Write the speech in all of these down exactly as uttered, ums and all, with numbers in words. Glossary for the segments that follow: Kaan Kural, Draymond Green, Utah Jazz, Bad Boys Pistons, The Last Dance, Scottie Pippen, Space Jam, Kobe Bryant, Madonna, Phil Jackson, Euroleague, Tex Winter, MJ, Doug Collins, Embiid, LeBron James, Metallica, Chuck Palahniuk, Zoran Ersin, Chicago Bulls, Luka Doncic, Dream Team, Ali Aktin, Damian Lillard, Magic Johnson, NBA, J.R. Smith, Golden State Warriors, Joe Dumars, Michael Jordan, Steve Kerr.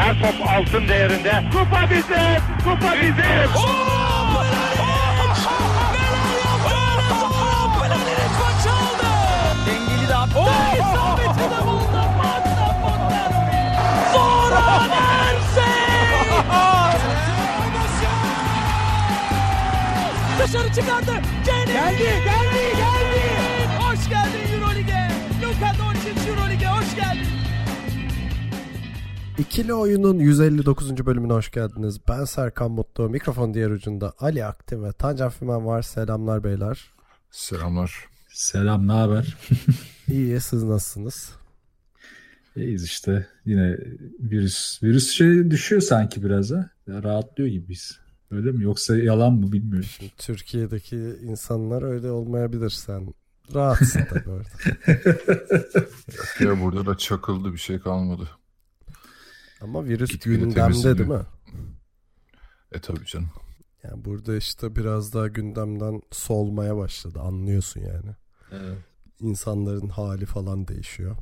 Her top altın değerinde. Kupa bizim! Kupa bizim! Oh! Peladenic çaldı! Dengeli de attı. İsabeti de buldu. Patla patla. Zoran Ersin! Dışarı çıkardı. Geldi, geldi, geldi, geldi. Hoş geldin Euroleague'e. Luka Doncic Euroleague'e hoş geldin. İkili Oyun'un yüz elli dokuzuncu bölümüne hoş geldiniz. Ben Serkan Mutlu, mikrofon diğer ucunda Ali Aktin ve Tancan Filmen var. Selamlar beyler. Selamlar. Selam, ne haber? İyi, siz nasılsınız? İyiyiz işte. Yine virüs virüs şey düşüyor sanki biraz ha. Ya rahatlıyor gibiyiz. Öyle mi? Yoksa yalan mı bilmiyorum. Şimdi Türkiye'deki insanlar öyle olmayabilir sen. Rahatsın tabii orada. Ya burada da çakıldı, bir şey kalmadı. Ama virüs gitgide gündemde değil mi? E tabii canım. Yani burada işte biraz daha gündemden solmaya başladı. Anlıyorsun yani. Evet. İnsanların hali falan değişiyor.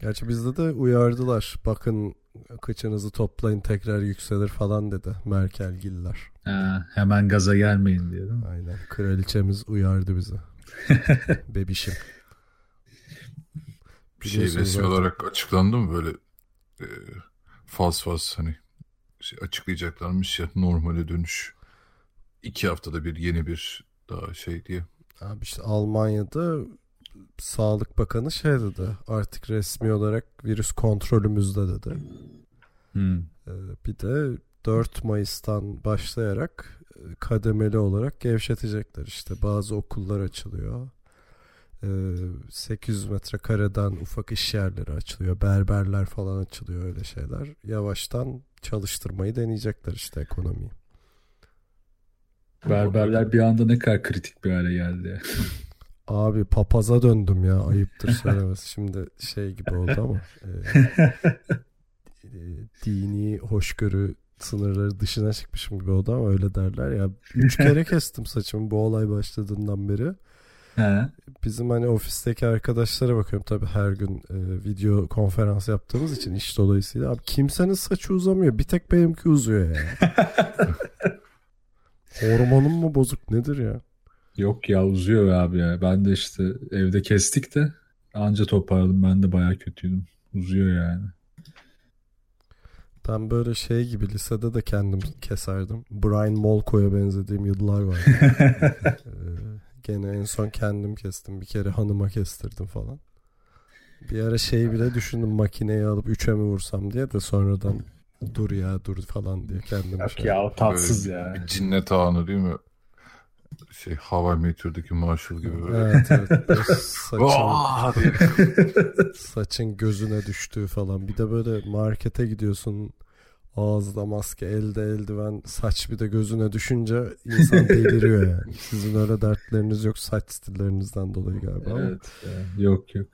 Gerçi bizde de uyardılar. Bakın kıçınızı toplayın tekrar yükselir falan dedi Merkelgiller. Ha, hemen gaza gelmeyin diye değil mi? Aynen. Kraliçemiz uyardı bizi. Bebişim. Bir şey resmi olarak açıklandı mı böyle e, faz faz hani şey açıklayacaklarmış ya normale dönüş. İki haftada bir yeni bir daha şey diye. Abi işte Almanya'da Sağlık Bakanı şey dedi, artık resmi olarak virüs kontrolümüzde dedi. Hmm. E, bir de dört Mayıs'tan başlayarak kademeli olarak gevşetecekler işte bazı okullar açılıyor. sekiz yüz metrekareden ufak iş yerleri açılıyor. Berberler falan açılıyor, öyle şeyler. Yavaştan çalıştırmayı deneyecekler işte ekonomiyi. Berberler bir anda ne kadar kritik bir hale geldi. Abi papaza döndüm ya, ayıptır söylemesi. Şimdi şey gibi oldu ama e, dini hoşgörü sınırları dışına çıkmışım gibi oldu ama öyle derler ya. Üç kere kestim saçımı bu olay başladığından beri. He. Bizim hani ofisteki arkadaşlara bakıyorum tabii her gün e, video konferans yaptığımız için iş dolayısıyla. Abi kimsenin saçı uzamıyor. Bir tek benimki uzuyor yani. Hormonum mu bozuk nedir ya? Yok ya, uzuyor abi ya. Ben de işte evde kestik de anca toparladım. Ben de bayağı kötüydüm. Uzuyor yani. Ben böyle şey gibi lisede de kendim keserdim. Brian Molko'ya benzediğim yıllar var. Gene en son kendim kestim. Bir kere hanıma kestirdim falan. Bir ara şeyi bile düşündüm, makineyi alıp üçe mi vursam diye de sonradan dur ya dur falan diye kendim. Yok şey, ya o tatsız ya. Bir cinnet anı değil mi? Şey Hawaii Meteor'daki Marshall gibi böyle. Evet evet. Saçın, saçın gözüne düştüğü falan. Bir de böyle markete gidiyorsun. Ağızda maske, elde eldiven, saç bir de gözüne düşünce insan deliriyor yani. Sizin öyle dertleriniz yok saç stillerinizden dolayı galiba ama. Evet, yani yok yok.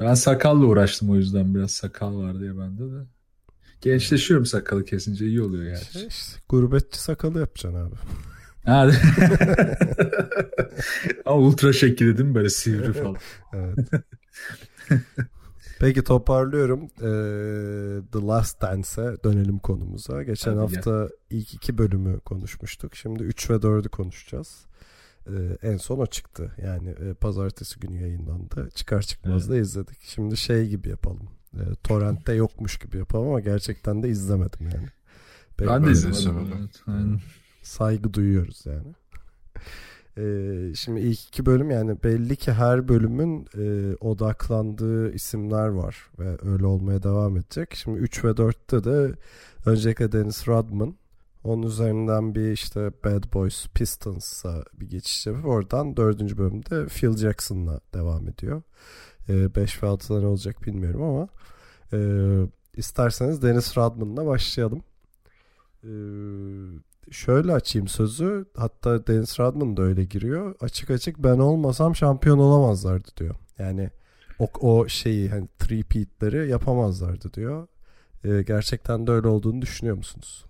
Ben sakalla uğraştım, o yüzden biraz sakal var diye bende de. Gençleşiyorum sakalı kesince, iyi oluyor yani. Şey işte, gurbetçi sakalı yapacaksın abi. Ama ultra şekilli değil mi böyle sivri falan. Evet. Peki toparlıyorum. Ee, The Last Dance'e dönelim konumuza. Geçen Hadi hafta gel. ilk iki bölümü konuşmuştuk. Şimdi üç ve dördü konuşacağız. Ee, en son o çıktı. Yani e, pazartesi günü yayınlandı. Çıkar çıkmaz evet. da izledik. Şimdi şey gibi yapalım. E, torrent'te yokmuş gibi yapalım ama gerçekten de izlemedim yani. Peki, ben de izlemedim. Evet, saygı duyuyoruz yani. Şimdi ilk iki bölüm yani belli ki her bölümün e, odaklandığı isimler var ve öyle olmaya devam edecek. Şimdi üç ve dörtte de öncelikle Dennis Rodman, onun üzerinden bir işte Bad Boys Pistons'a bir geçiş yapıp oradan dördüncü bölümde Phil Jackson'la devam ediyor. E, beş ve altıda ne olacak bilmiyorum ama e, isterseniz Dennis Rodman'la başlayalım. E, Şöyle açayım sözü, hatta Dennis Rodman da öyle giriyor. Açık açık ben olmasam şampiyon olamazlardı diyor. Yani o, o şeyi hani three-peat'leri yapamazlardı diyor. Ee, gerçekten de öyle olduğunu düşünüyor musunuz?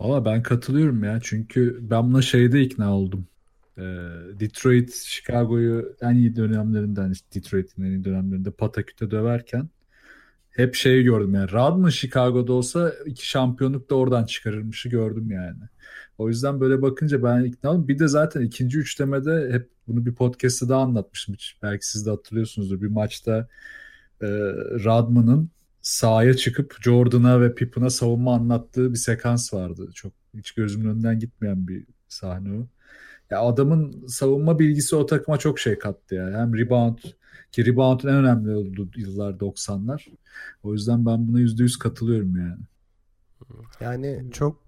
Valla ben katılıyorum ya, çünkü ben buna şeyde ikna oldum. Ee, Detroit, Chicago'yu en iyi dönemlerinden, Detroit'in en iyi dönemlerinde pataküte döverken hep şeyi gördüm yani. Rodman Chicago'da olsa iki şampiyonluk da oradan çıkarırmışı gördüm yani. O yüzden böyle bakınca ben ikna oldum. Bir de zaten ikinci üçlemede hep bunu bir podcast'ta da anlatmıştım. Hiç, belki siz de hatırlıyorsunuzdur. Bir maçta e, Rodman'ın sahaya çıkıp Jordan'a ve Pippen'a savunma anlattığı bir sekans vardı. Çok hiç gözümün önünden gitmeyen bir sahne o. Ya adamın savunma bilgisi o takıma çok şey kattı ya. Yani. Hem rebound, ki rebound'un en önemli olduğu yıllar doksanlar. O yüzden ben buna yüzde yüz katılıyorum yani. Yani çok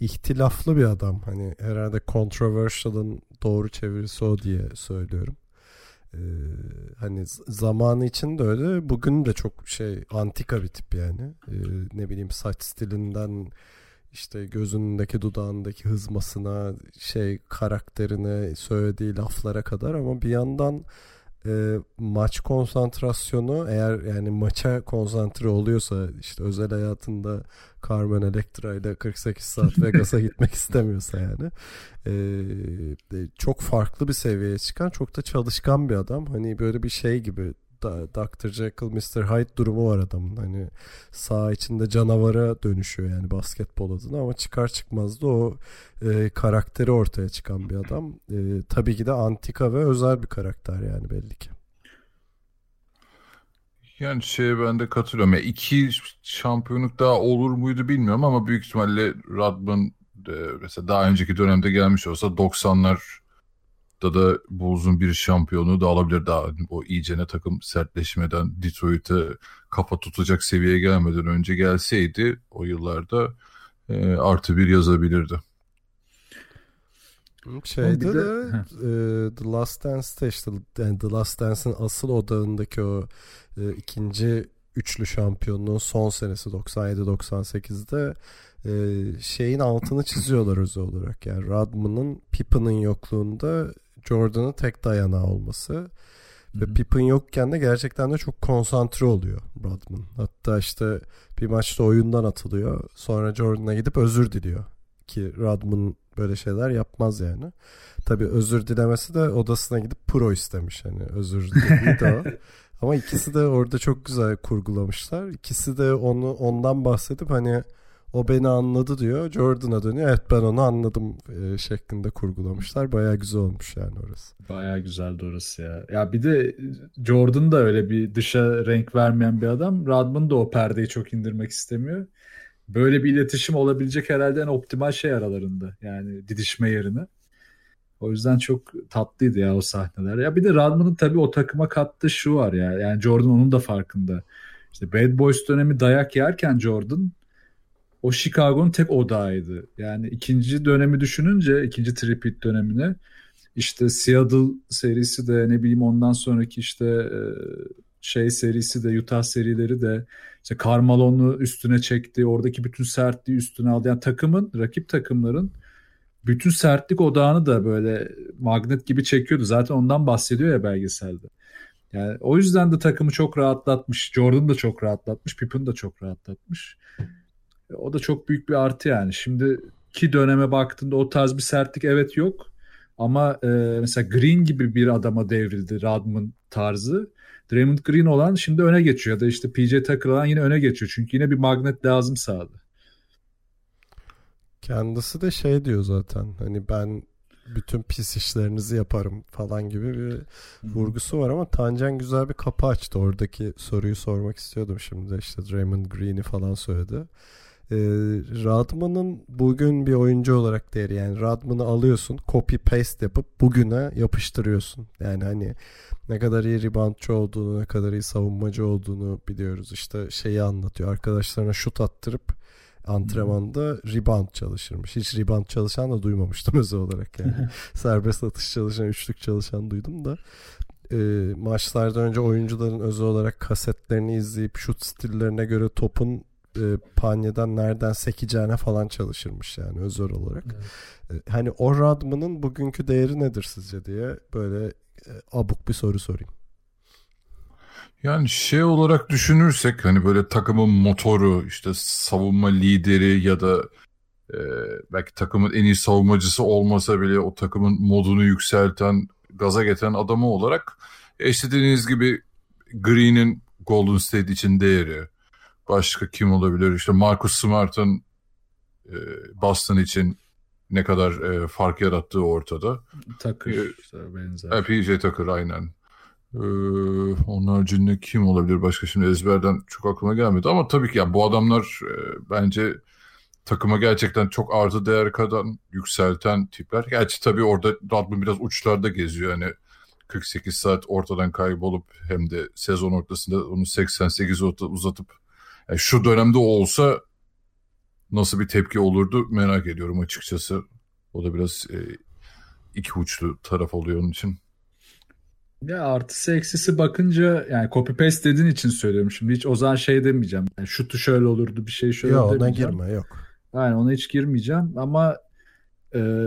ihtilaflı bir adam. Hani herhalde controversial'ın doğru çevirisi o diye söylüyorum. Ee, hani zamanı için de öyle. Bugün de çok şey antika bir tip yani. Ee, ne bileyim saç stilinden İşte gözündeki dudağındaki hızmasına, şey karakterine, söylediği laflara kadar, ama bir yandan e, maç konsantrasyonu, eğer yani maça konsantre oluyorsa, işte özel hayatında Carmen Electra ile kırk sekiz saat Vegas'a gitmek istemiyorsa yani e, çok farklı bir seviyeye çıkan, çok da çalışkan bir adam. Hani böyle bir şey gibi doktor Jekyll, mister Hyde durumu var adamın. Hani saha içinde canavara dönüşüyor yani basketbol adına, ama çıkar çıkmaz da o e, karakteri ortaya çıkan bir adam. E, tabii ki de antika ve özel bir karakter yani belli ki. Yani şeye ben de katılıyorum. Yani iki şampiyonluk daha olur muydu bilmiyorum, ama büyük ihtimalle Rodman e, mesela daha önceki dönemde gelmiş olsa doksanlar da da Bulls'un bir şampiyonluğu da alabilir. Daha o iyicene takım sertleşmeden Detroit'e kafa tutacak seviyeye gelmeden önce gelseydi o yıllarda e, artı bir yazabilirdi. Şeyde de e, The Last Dance'te işte yani The Last Dance'in asıl odağındaki o e, ikinci üçlü şampiyonluğun son senesi doksan yedi doksan sekizde e, şeyin altını çiziyorlar özel olarak. Yani Rodman'ın Pippen'ın yokluğunda Jordan'ın tek dayanağı olması. Hı-hı. Ve Pippen yokken de gerçekten de çok konsantre oluyor Rodman. Hatta işte bir maçta oyundan atılıyor. Sonra Jordan'a gidip özür diliyor. Ki Rodman böyle şeyler yapmaz yani. Tabii özür dilemesi de odasına gidip pro istemiş. Hani özür dilediği de o. Ama ikisi de orada çok güzel kurgulamışlar. İkisi de onu ondan bahsedip hani o beni anladı diyor. Jordan'a dönüyor. Evet ben onu anladım e, şeklinde kurgulamışlar. Bayağı güzel olmuş yani orası. Bayağı güzeldi orası ya. Ya bir de Jordan da öyle bir dışa renk vermeyen bir adam. Rodman da o perdeyi çok indirmek istemiyor. Böyle bir iletişim olabilecek herhalde en optimal şey aralarında. Yani didişme yerine. O yüzden çok tatlıydı ya o sahneler. Ya bir de Rodman'ın tabii o takıma kattığı şu var ya. Yani Jordan onun da farkında. İşte Bad Boys dönemi dayak yerken Jordan o Chicago'nun tek odağıydı. Yani ikinci dönemi düşününce, ikinci tripit dönemini, işte Seattle serisi de, ne bileyim ondan sonraki işte şey serisi de, Utah serileri de, işte Carmelo'nu üstüne çekti. Oradaki bütün sertliği üstüne aldı. Yani takımın, rakip takımların bütün sertlik odağını da böyle magnet gibi çekiyordu. Zaten ondan bahsediyor ya belgeselde. Yani o yüzden de takımı çok rahatlatmış. Jordan da çok rahatlatmış. Pippen de çok rahatlatmış. O da çok büyük bir artı yani. Şimdiki döneme baktığında o tarz bir sertlik evet yok. Ama e, mesela Green gibi bir adama devrildi Rodman tarzı. Draymond Green olan şimdi öne geçiyor. Ya da işte P J Tucker olan yine öne geçiyor. Çünkü yine bir magnet lazım sahada. Kendisi de şey diyor zaten, hani ben bütün pis işlerinizi yaparım falan gibi bir vurgusu var, ama Tancan güzel bir kapı açtı. Oradaki soruyu sormak istiyordum şimdi, işte Draymond Green'i falan söyledi. Ee, Rodman'ın bugün bir oyuncu olarak değeri, yani Rodman'ı alıyorsun, copy paste yapıp bugüne yapıştırıyorsun. Yani hani ne kadar iyi reboundçı olduğunu, ne kadar iyi savunmacı olduğunu biliyoruz. İşte şeyi anlatıyor, arkadaşlarına şut attırıp antrenmanda rebound çalışırmış. Hiç rebound çalışan da duymamıştım özel olarak yani. Serbest atış çalışan, üçlük çalışan duydum da. E, maçlardan önce oyuncuların özel olarak kasetlerini izleyip şut stillerine göre topun e, panyeden nereden sekeceğine falan çalışırmış yani özel olarak. Evet. E, hani o Rodman'ın bugünkü değeri nedir sizce diye böyle e, abuk bir soru sorayım. Yani şey olarak düşünürsek, hani böyle takımın motoru, işte savunma lideri ya da e, belki takımın en iyi savunmacısı olmasa bile o takımın modunu yükselten, gaza getiren adamı olarak, işte dediğiniz gibi Green'in Golden State içinde yarıyor. Başka kim olabilir? İşte Marcus Smart'ın e, Boston için ne kadar e, fark yarattığı ortada. Tucker e, benzer. E, P J Tucker aynen. Ee, onun haricinde kim olabilir başka? Şimdi ezberden çok aklıma gelmedi ama tabii ki yani bu adamlar e, bence takıma gerçekten çok artı değer katan, yükselten tipler. Gerçi tabii orada Rodman biraz uçlarda geziyor. Yani kırk sekiz saat ortadan kaybolup hem de sezon ortasında onu seksen sekize uzatıp yani şu dönemde olsa nasıl bir tepki olurdu merak ediyorum açıkçası. O da biraz e, iki uçlu taraf oluyor onun için. Ya artısı eksisi bakınca yani copy paste dediğin için söylüyorum. Şimdi hiç o zaman şey demeyeceğim. Yani şutu şöyle olurdu bir şey şöyle ya, demeyeceğim. Ona girme yok. Yani ona hiç girmeyeceğim ama e,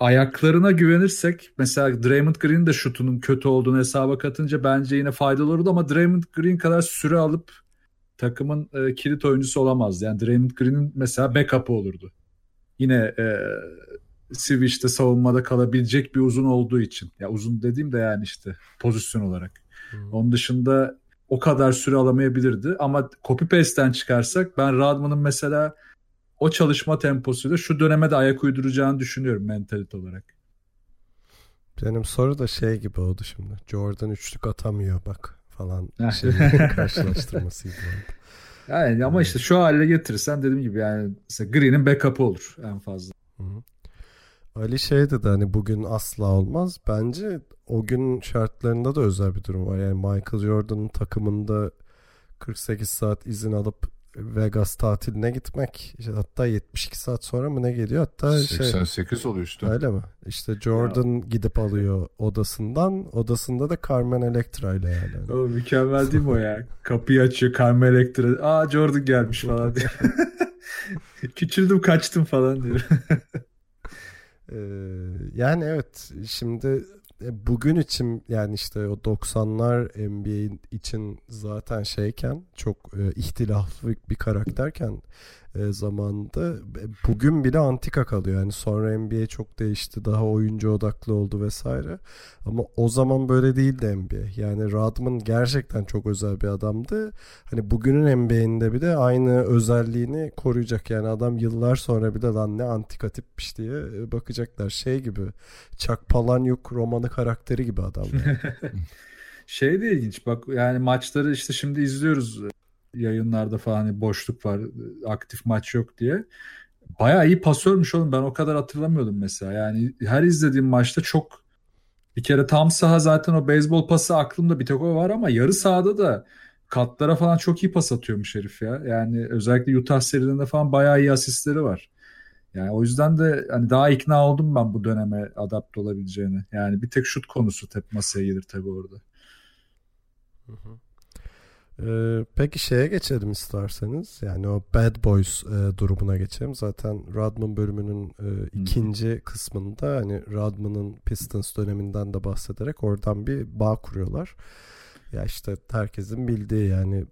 ayaklarına güvenirsek mesela Draymond Green'in de şutunun kötü olduğunu hesaba katınca bence yine faydalı olurdu ama Draymond Green kadar süre alıp takımın e, kilit oyuncusu olamazdı. Yani Draymond Green'in mesela backup'ı olurdu. Yine e, Switch'te savunmada kalabilecek bir uzun olduğu için. Ya uzun dediğim de yani işte pozisyon olarak. Hmm. Onun dışında o kadar süre alamayabilirdi. Ama copy paste'den çıkarsak ben Rodman'ın mesela o çalışma temposuyla şu döneme de ayak uyduracağını düşünüyorum mentalite olarak. Benim soru da şey gibi oldu şimdi. Jordan üçlük atamıyor bak falan şeylerin karşılaştırmasıydı. Yani ama işte şu hale getirirsen dediğim gibi yani Green'in backup'ı olur en fazla. Hı hmm. Ali şey dedi hani bugün asla olmaz. Bence o gün şartlarında da özel bir durum var. Yani Michael Jordan'ın takımında kırk sekiz saat izin alıp Vegas tatiline gitmek işte hatta yetmiş iki saat sonra mı ne geliyor? Hatta seksen sekiz şey, oluyor işte. Öyle mi? İşte Jordan ya. Gidip alıyor odasından. Odasında da Carmen Electra ile yani. O mükemmel değil mi o ya? Kapıyı açıyor Carmen Electra. Aa Jordan gelmiş falan diyor. Küçüldüm kaçtım falan diyor. Yani evet şimdi bugün için yani işte o doksanlar N B A için zaten şeyken çok ihtilaflı bir karakterken zamanında bugün bile antika kalıyor. Yani sonra N B A çok değişti daha oyuncu odaklı oldu vesaire ama o zaman böyle değildi N B A. Yani Rodman gerçekten çok özel bir adamdı. Hani bugünün N B A'inde bir de aynı özelliğini koruyacak yani adam yıllar sonra bir de lan ne antika tipmiş diye bakacaklar şey gibi Chuck Palahniuk romanı karakteri gibi adam. Yani. Şey de ilginç bak yani maçları işte şimdi izliyoruz yayınlarda falan hani boşluk var aktif maç yok diye bayağı iyi pasörmüş oğlum ben o kadar hatırlamıyordum mesela yani her izlediğim maçta çok bir kere tam saha zaten o beyzbol pası aklımda bir tek o var ama yarı sahada da katlara falan çok iyi pas atıyormuş herif ya yani özellikle Utah serilerinde falan bayağı iyi asistleri var yani o yüzden de hani daha ikna oldum ben bu döneme adapte olabileceğini yani bir tek şut konusu hep masaya gelir tabii orada. Hı hı. Ee, peki şeye geçelim isterseniz yani o Bad Boys e, durumuna geçelim zaten Rodman bölümünün e, ikinci hmm. kısmında hani Rodman'ın Pistons döneminden de bahsederek oradan bir bağ kuruyorlar ya işte herkesin bildiği yani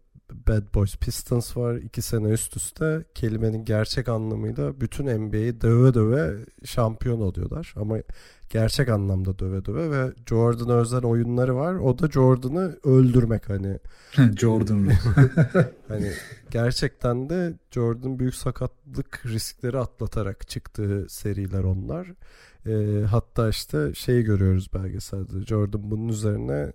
Bad Boys Pistons var iki sene üst üste kelimenin gerçek anlamıyla bütün N B A'yi döve döve şampiyon oluyorlar ama gerçek anlamda döve döve ve Jordan'a özel oyunları var o da Jordan'ı öldürmek hani Jordan hani gerçekten de Jordan büyük sakatlık riskleri atlatarak çıktığı seriler onlar e, hatta işte şeyi görüyoruz belgeselde Jordan bunun üzerine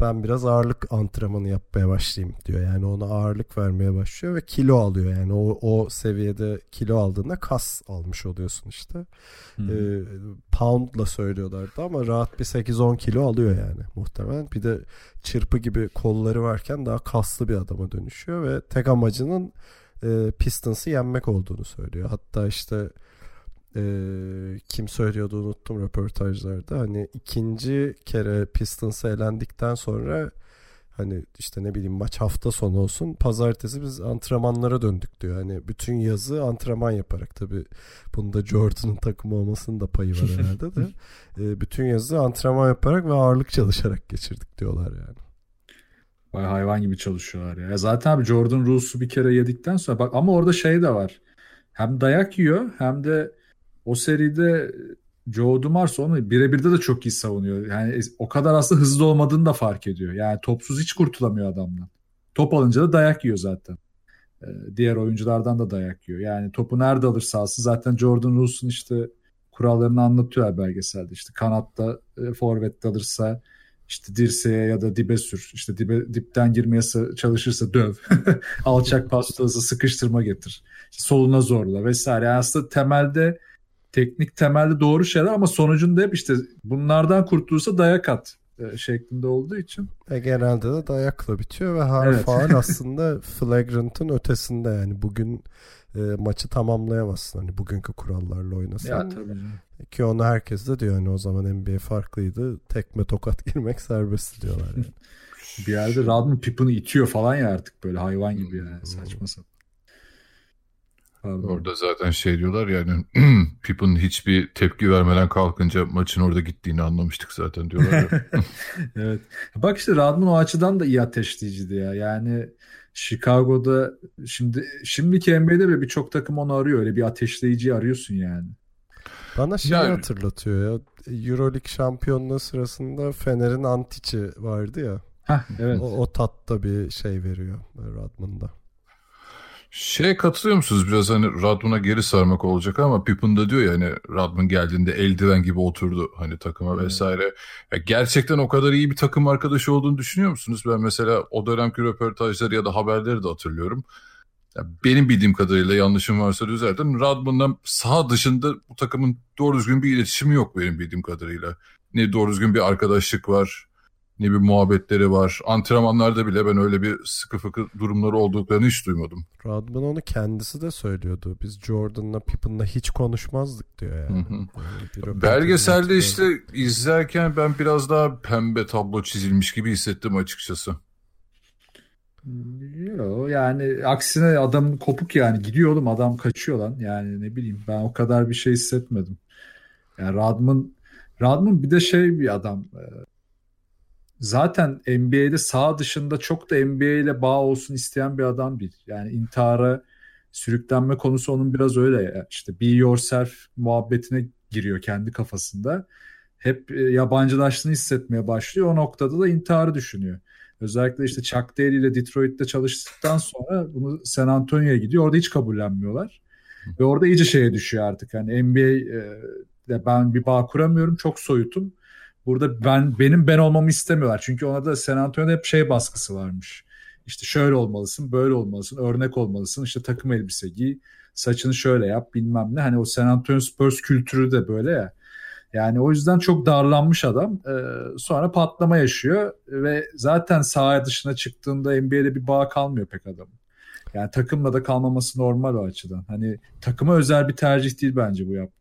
ben biraz ağırlık antrenmanı yapmaya başlayayım diyor. Yani ona ağırlık vermeye başlıyor ve kilo alıyor. Yani o, o seviyede kilo aldığında kas almış oluyorsun işte. Hmm. E, poundla söylüyorlardı ama rahat bir sekiz on kilo alıyor yani muhtemelen. Bir de çırpı gibi kolları varken daha kaslı bir adama dönüşüyor ve tek amacının e, Pistons'ı yenmek olduğunu söylüyor. Hatta işte Ee, kim söylüyordu unuttum röportajlarda hani ikinci kere Pistons'a elendikten sonra hani işte ne bileyim maç hafta sonu olsun pazartesi biz antrenmanlara döndük diyor hani bütün yazı antrenman yaparak tabii bunda Jordan'ın takımı olmasının da payı var herhalde de ee, bütün yazı antrenman yaparak ve ağırlık çalışarak geçirdik diyorlar yani. Vay hayvan gibi çalışıyorlar ya zaten abi Jordan Rules'u bir kere yedikten sonra bak ama orada şey de var hem dayak yiyor hem de o seride Joe Dumars onu birebirde de çok iyi savunuyor. Yani o kadar aslında hızlı olmadığını da fark ediyor. Yani topsuz hiç kurtulamıyor adamdan. Top alınca da dayak yiyor zaten. Ee, diğer oyunculardan da dayak yiyor. Yani topu nerede alırsa alsın. Zaten Jordan Rules'un işte kurallarını anlatıyorlar belgeselde. İşte kanatta, e, forvette alırsa işte dirseğe ya da dibe sür. İşte dibe, dipten girmeye çalışırsa döv. Alçak pastası sıkıştırma getir. İşte soluna zorla vesaire. Yani aslında temelde teknik temelde doğru şeyler ama sonucunda hep işte bunlardan kurtulursa dayak at şeklinde olduğu için. E genelde de dayakla bitiyor ve her evet. faal aslında flagrant'ın ötesinde, yani bugün e, maçı tamamlayamazsın hani bugünkü kurallarla oynasın. Ya, tabii. Ki onu herkes de diyor hani o zaman N B A farklıydı, tekme tokat girmek serbest diyorlar yani. Bir yerde Rodman Pippen'ı itiyor falan ya artık böyle hayvan gibi yani, hmm. saçma sapan. Pardon. Orada zaten şey diyorlar yani Pippen hiçbir tepki vermeden kalkınca maçın orada gittiğini anlamıştık zaten diyorlar ya. Evet. Bak işte Rodman o açıdan da iyi ateşleyiciydi ya. Yani Chicago'da şimdi şimdiki N B A'de bile birçok takım onu arıyor. Öyle bir ateşleyiciyi arıyorsun yani. Bana şey yani... hatırlatıyor ya. Euroleague şampiyonluğu sırasında Fener'in Antic'i vardı ya. Heh, evet. O, o tatta bir şey veriyor Rodman'da. Şeye katılıyor musunuz? Biraz hani Rodman'a geri sarmak olacak ama Pippen de diyor ya hani Rodman geldiğinde eldiven gibi oturdu hani takıma hmm. vesaire. Ya gerçekten o kadar iyi bir takım arkadaşı olduğunu düşünüyor musunuz? Ben mesela o dönemki röportajları ya da haberleri de hatırlıyorum. Ya benim bildiğim kadarıyla, yanlışım varsa düzeltin, Rodman'dan saha dışında bu takımın doğru düzgün bir iletişimi yok benim bildiğim kadarıyla. Ne doğru düzgün bir arkadaşlık var, ne bir muhabbetleri var. Antrenmanlarda bile ben öyle bir sıkı fıkı durumları olduklarını hiç duymadım. Rodman onu kendisi de söylüyordu. Biz Jordan'la Pippen'la hiç konuşmazdık diyor yani. Hı hı. Belgeselde işte izlerken ben biraz daha pembe tablo çizilmiş gibi hissettim açıkçası. Yo, yani aksine adam kopuk yani. Gidiyor oğlum, adam kaçıyor lan. Yani ne bileyim, ben o kadar bir şey hissetmedim. Yani Rodman, Rodman bir de şey bir adam... Zaten N B A'de saha dışında çok da N B A ile bağ olsun isteyen bir adam değil. Yani intihara sürüklenme konusu onun biraz öyle. Ya. İşte be yourself muhabbetine giriyor kendi kafasında. Hep yabancılaştığını hissetmeye başlıyor. O noktada da intiharı düşünüyor. Özellikle işte Chuck Daly ile Detroit'te çalıştıktan sonra bunu San Antonio'ya gidiyor. Orada hiç kabullenmiyorlar. Ve orada iyice şeye düşüyor artık. Hani N B A'de ben bir bağ kuramıyorum. Çok soyutum. Burada ben benim ben olmamı istemiyorlar. Çünkü ona da San Antonio'da hep şey baskısı varmış. İşte şöyle olmalısın, böyle olmalısın, örnek olmalısın. İşte takım elbise giy, saçını şöyle yap, bilmem ne. Hani o San Antonio Spurs kültürü de böyle ya. Yani o yüzden çok darlanmış adam. Ee, sonra patlama yaşıyor ve zaten sahaya dışına çıktığında N B A'de bir bağ kalmıyor pek adamın. Yani takımla da kalmaması normal o açıdan. Hani takıma özel bir tercih değil bence bu yaptığı.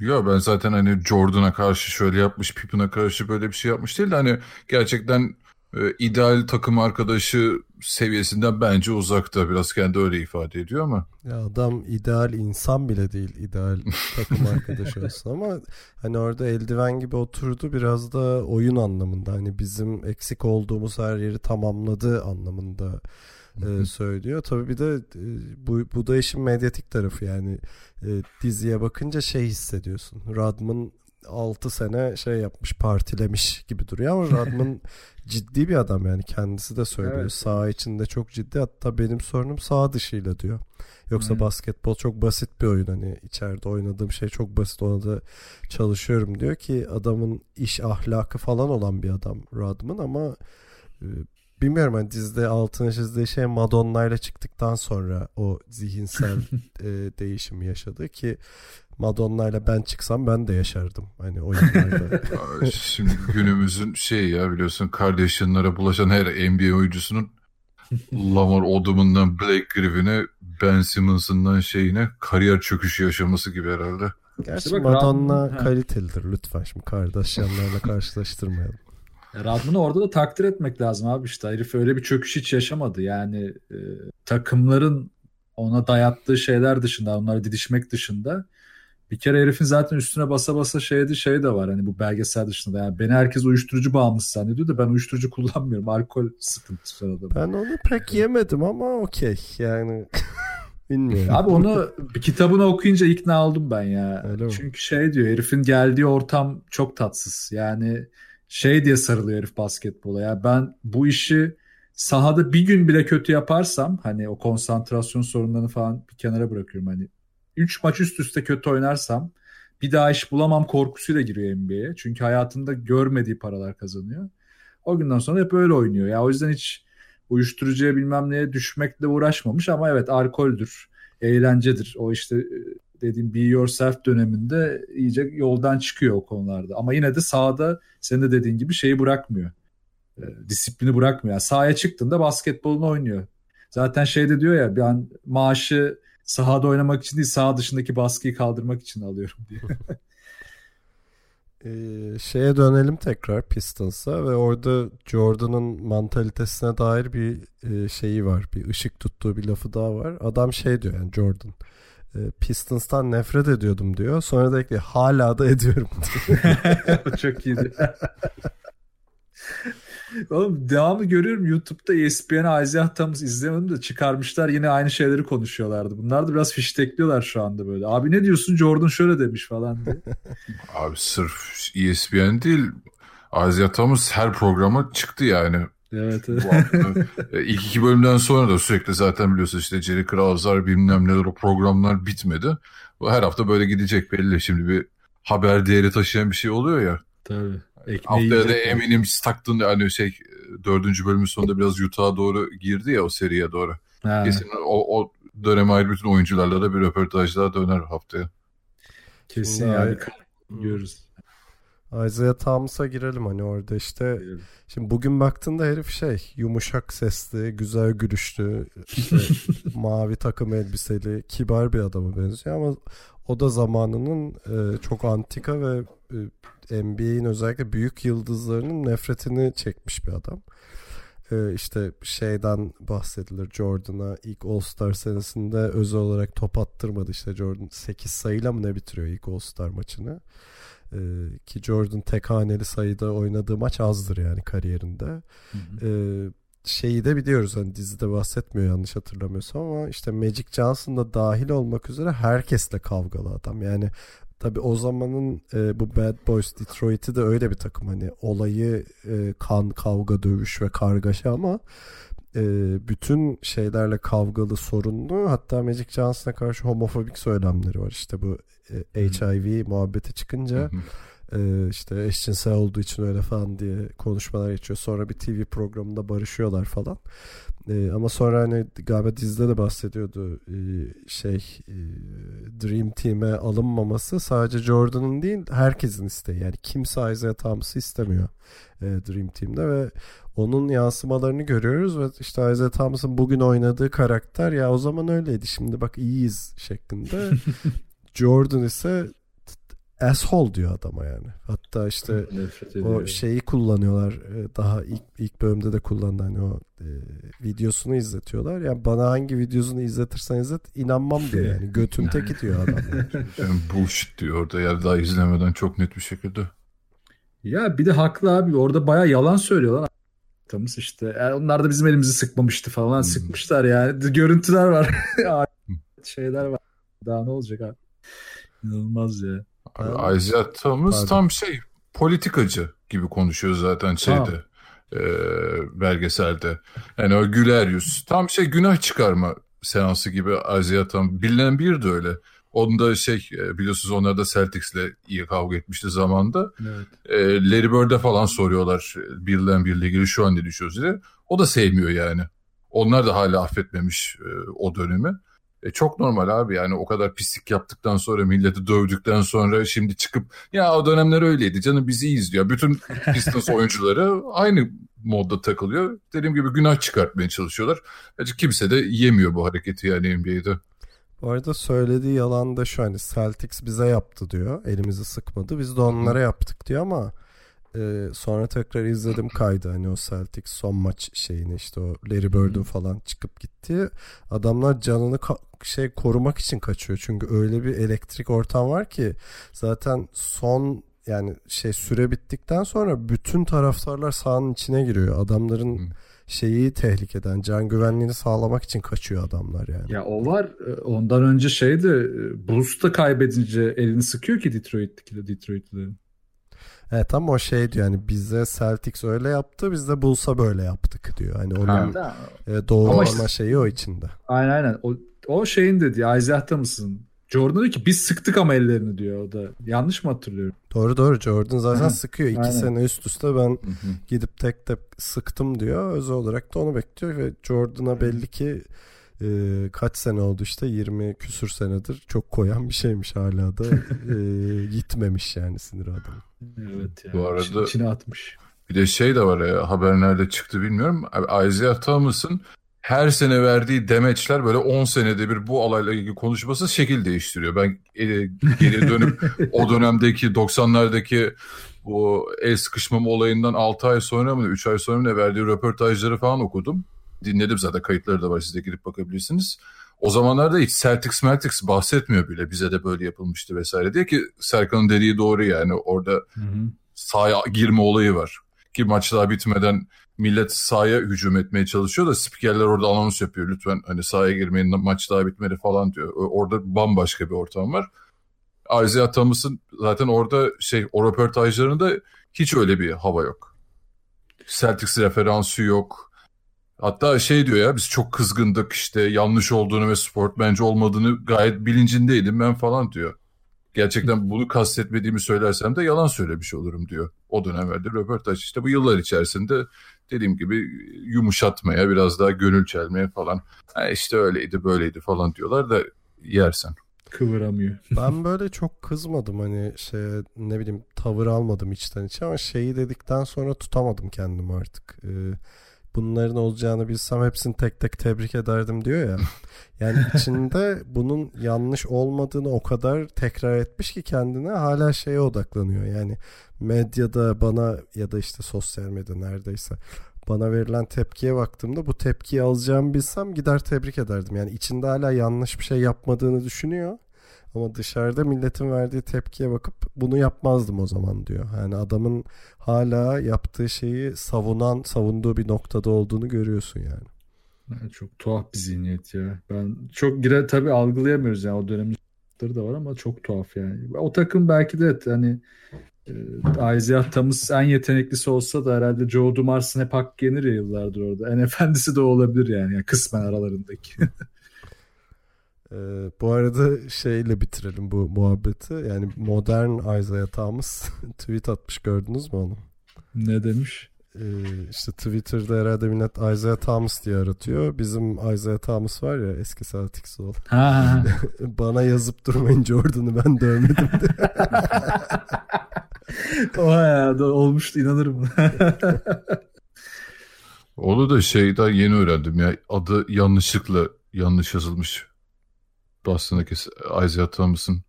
Ya ben zaten hani Jordan'a karşı şöyle yapmış, Pippen'a karşı böyle bir şey yapmış değil de hani gerçekten e, ideal takım arkadaşı seviyesinden bence uzakta, biraz kendi öyle ifade ediyor ama. Ya adam ideal insan bile değil, ideal takım arkadaşı olsun ama hani orada eldiven gibi oturdu biraz da oyun anlamında, hani bizim eksik olduğumuz her yeri tamamladı anlamında. E, söylüyor. Tabii bir de e, bu, bu da işin medyatik tarafı yani e, diziye bakınca şey hissediyorsun. Rodman altı sene şey yapmış, partilemiş gibi duruyor ama Rodman ciddi bir adam yani, kendisi de söylüyor. Evet. Saha içinde çok ciddi, hatta benim sorunum saha dışıyla diyor. Yoksa evet. basketbol çok basit bir oyun, hani içeride oynadığım şey çok basit, ona da çalışıyorum diyor ki adamın iş ahlakı falan olan bir adam Rodman ama e, bilmiyorum hani dizide altına çizdiği şey Madonna'yla çıktıktan sonra o zihinsel e, değişimi yaşadı ki Madonna'yla ben çıksam ben de yaşardım. Hani oyunlarda. Şimdi günümüzün şey ya, biliyorsun Kardashian'lara bulaşan her N B A oyuncusunun Lamar Odom'undan Blake Griffin'e, Ben Simmons'ından şeyine kariyer çöküşü yaşaması gibi herhalde. Gerçi işte Madonna Ram- kalitelidir lütfen, şimdi Kardashian'larla karşılaştırmayalım. Rodman'ı orada da takdir etmek lazım abi, işte herif öyle bir çöküş hiç yaşamadı yani e, takımların ona dayattığı şeyler dışında, onlara didişmek dışında bir kere herifin zaten üstüne basa basa şeydi, şey de var hani bu belgesel dışında yani beni herkes uyuşturucu bağımlısı zannediyor da ben uyuşturucu kullanmıyorum, alkol sıkıntısı. Ben onu pek yemedim ama okey yani Bilmiyorum. Abi onu kitabını okuyunca ikna oldum ben ya. Çünkü şey diyor, herifin geldiği ortam çok tatsız. Yani şey diye sarılıyor herif basketbola. Ya ben bu işi sahada bir gün bile kötü yaparsam, hani o konsantrasyon sorunlarını falan bir kenara bırakıyorum, hani üç maç üst üste kötü oynarsam bir daha iş bulamam korkusuyla giriyor N B A'ye. Çünkü hayatında görmediği paralar kazanıyor. O günden sonra hep öyle oynuyor. Ya o yüzden hiç uyuşturucuya bilmem neye düşmekle uğraşmamış ama evet alkoldür, eğlencedir. O işte dediğim be yourself döneminde iyice yoldan çıkıyor o konularda. Ama yine de sahada senin de dediğin gibi şeyi bırakmıyor. Disiplini bırakmıyor. Yani sahaya çıktığında basketbolunu oynuyor. Zaten şey de diyor ya, ben maaşı sahada oynamak için değil, saha dışındaki baskıyı kaldırmak için alıyorum diye. ee, şeye dönelim tekrar Pistons'a ve orada Jordan'ın mantalitesine dair bir e, şeyi var. Bir ışık tuttuğu bir lafı daha var. Adam şey diyor, yani Jordan, e, Pistons'tan nefret ediyordum diyor. Sonra da ekliyor, hala da ediyorum diyor. Çok iyiydi. Oğlum devamı görüyorum YouTube'da, E S P N'e Isiah Thomas izlemedim de çıkarmışlar, yine aynı şeyleri konuşuyorlardı. Bunlar da biraz fiştekliyorlar şu anda böyle. Abi ne diyorsun, Jordan şöyle demiş falan diye. Abi sırf E S P N değil, Isiah Thomas her programa çıktı yani. Evet. evet. İlk iki bölümden sonra da sürekli zaten biliyorsunuz işte Jerry Krause'lar bilmem neler, o programlar bitmedi. Her hafta böyle gidecek belli. Şimdi bir haber değeri taşıyan bir şey oluyor ya. Tabii. Haftaya da eminim Stockton, hani şey dördüncü bölümün sonunda biraz Utah'a doğru girdi ya, o seriye doğru. Ha. Kesin o, o döneme ait bütün oyuncularla da bir röportaj daha döner haftaya. Kesin yani. Görürüz. Isiah Thomas'a girelim, hani orada işte şimdi bugün baktığında herif şey, yumuşak sesli, güzel gülüşlü, işte mavi takım elbiseli, kibar bir adama benziyor ama o da zamanının e, çok antika ve e, N B A'in özellikle büyük yıldızlarının nefretini çekmiş bir adam. E, işte şeyden bahsedilir, Jordan'a ilk All-Star senesinde özel olarak top attırmadı, işte Jordan sekiz sayıyla mı ne bitiriyor ilk All-Star maçını. Ki Jordan tek haneli sayıda oynadığı maç azdır yani kariyerinde. Hı hı. Ee, şeyi de biliyoruz, hani dizide bahsetmiyor yanlış hatırlamıyorsam ama işte Magic Johnson da dahil olmak üzere herkesle kavgalı adam. Yani tabii o zamanın e, bu Bad Boys Detroit'i de öyle bir takım, hani olayı e, kan, kavga, dövüş ve kargaşa ama e, bütün şeylerle kavgalı, sorunlu. Hatta Magic Johnson'a karşı homofobik söylemleri var. İşte bu H I V hmm. muhabbeti çıkınca hmm. e, işte eşcinsel olduğu için öyle falan diye konuşmalar geçiyor. Sonra bir T V programında barışıyorlar falan. E, ama sonra hani galiba dizide de bahsediyordu e, şey e, Dream Team'e alınmaması sadece Jordan'ın değil herkesin isteği. Yani kimse Isiah Thomas'ı istemiyor e, Dream Team'de ve onun yansımalarını görüyoruz ve işte Isiah Thomas'ın bugün oynadığı karakter, ya o zaman öyleydi şimdi bak iyiyiz şeklinde. Jordan ise asshole diyor adama yani. Hatta işte o şeyi kullanıyorlar. Daha ilk ilk bölümde de kullandı. Hani o e, videosunu izletiyorlar. Yani bana hangi videosunu izletirsen izlet inanmam diyor yani. Götümteki diyor adam. Yani bullshit diyor orada. Yani daha izlemeden çok net bir şekilde. Ya bir de haklı abi. Orada bayağı yalan söylüyorlar. Tamız işte. Yani onlar da bizim elimizi sıkmamıştı falan. Hmm. Sıkmışlar yani. Görüntüler var. Şeyler var. Daha ne olacak abi? İnanılmaz ya. Isiah Thomas tam şey politikacı gibi konuşuyor zaten şeyde e, belgeselde. Yani o güler yüz. Tam şey günah çıkarma seansı gibi Isiah Thomas. Bilinen bir de öyle. Onda şey biliyorsunuz onlar da Celtics'le iyi kavga etmişti zamanında. Evet. E, Larry Bird'e falan soruyorlar bilinen birle ilgili şu an ne düşünüyoruz diye. O da sevmiyor yani. Onlar da hala affetmemiş e, o dönemi. E çok normal abi yani, o kadar pislik yaptıktan sonra, milleti dövdükten sonra şimdi çıkıp ya o dönemler öyleydi canım biz iyiyiz diyor. Bütün Pistons oyuncuları aynı modda takılıyor. Dediğim gibi günah çıkartmaya çalışıyorlar. Kimse de yemiyor bu hareketi yani N B A'de. Bu arada söylediği yalan da şu, hani Celtics bize yaptı diyor. Elimizi sıkmadı. Biz de onlara yaptık diyor ama e, sonra tekrar izledim kaydı. Hani o Celtics son maç şeyini, işte o Larry Bird'ün falan çıkıp gitti. Adamlar canını ka- şey korumak için kaçıyor. Çünkü öyle bir elektrik ortam var ki zaten son yani şey süre bittikten sonra bütün taraftarlar sahanın içine giriyor. Adamların şeyi tehlikeden, can güvenliğini sağlamak için kaçıyor adamlar yani. Ya o var. Ondan önce şeydi, Bruce'da kaybedince elini sıkıyor ki Detroit'teki Detroit'li. Evet ama o şey diyor yani, bizde Celtics öyle yaptı, bizde Bulls'a böyle yaptık diyor. Hani onun ha, doğru işte, olma şeyi o içinde. Aynen aynen. O, o şeyin dedi ya, İsiah Thomas'ın. Jordan diyor ki biz sıktık ama ellerini diyor o da. Yanlış mı hatırlıyorum? Doğru doğru, Jordan zaten Hı-hı. sıkıyor. İki Aynen. sene üst üste ben Hı-hı. gidip tek tek sıktım diyor. Özel olarak da onu bekliyor ve Jordan'a belli ki e, kaç sene oldu işte, yirmi küsür senedir çok koyan bir şeymiş, hala da e, gitmemiş yani sinir adamı. Evet yani. Bu arada içine atmış. Bir de şey de var ya, haber nerede çıktı bilmiyorum. İsiah Thomas'ın her sene verdiği demeçler böyle on senede bir bu alayla ilgili konuşması şekil değiştiriyor. Ben e, geri dönüp o dönemdeki doksanlardaki bu el sıkışmam olayından altı ay sonra mı üç ay sonra mı verdiği röportajları falan okudum. Dinledim, zaten kayıtları da var, siz de girip bakabilirsiniz. O zamanlarda hiç Celtics Celtics bahsetmiyor bile, bize de böyle yapılmıştı vesaire diye, ki Serkan'ın dediği doğru yani, orada hı hı. sahaya girme olayı var. Ki maç daha bitmeden millet sahaya hücum etmeye çalışıyor da spikerler orada anons yapıyor. Lütfen hani sahaya girmeyin, maç daha bitmedi falan diyor. Orada bambaşka bir ortam var. İsiah Thomas'ın zaten orada şey, o röportajlarında hiç öyle bir hava yok. Celtics referansı yok. Hatta şey diyor ya, biz çok kızgındık işte, yanlış olduğunu ve sportmence olmadığını gayet bilincindeydim ben falan diyor. Gerçekten bunu kastetmediğimi söylersem de yalan söylemiş olurum diyor. O dönemlerde röportaj işte, bu yıllar içerisinde dediğim gibi yumuşatmaya, biraz daha gönül çelmeye falan. Ha işte öyleydi böyleydi falan diyorlar da yersen. Kıvıramıyor. Ben böyle çok kızmadım hani şey, ne bileyim, tavır almadım içten içe, ama şeyi dedikten sonra tutamadım kendimi artık. Ee, bunların olacağını bilsem hepsini tek tek tebrik ederdim diyor ya. Yani içinde bunun yanlış olmadığını o kadar tekrar etmiş ki kendine, hala şeye odaklanıyor. Yani medyada bana ya da işte sosyal medya neredeyse bana verilen tepkiye baktığımda, bu tepkiyi alacağımı bilsem gider tebrik ederdim. Yani içinde hala yanlış bir şey yapmadığını düşünüyor. Ama dışarıda milletin verdiği tepkiye bakıp bunu yapmazdım o zaman diyor. Yani adamın hala yaptığı şeyi savunan, savunduğu bir noktada olduğunu görüyorsun yani. Yani çok tuhaf bir zihniyet ya. Ben çok girer tabii algılayamıyoruz yani, o dönemin da var ama çok tuhaf yani. O takım belki de hani e, İsiah Thomas en yeteneklisi olsa da herhalde Joe Dumars'ın hep hak yenir ya yıllardır orada. En efendisi de olabilir yani, yani kısmen aralarındaki. Ee, bu arada şeyle bitirelim bu muhabbeti. Yani modern İsiah Thomas tweet atmış, gördünüz mü onu? Ne demiş? Ee, işte Twitter'da herhalde millet İsiah Thomas diye aratıyor. Bizim İsiah Thomas var ya, eski Celtics ol. Bana yazıp durmayın Jordan'ı ben dövmedim diye. O ya, olmuştu inanırım. Onu da şeyden yeni öğrendim ya. Adı yanlışlıkla yanlış yazılmış. Aslındaki İsiah Thomas'ın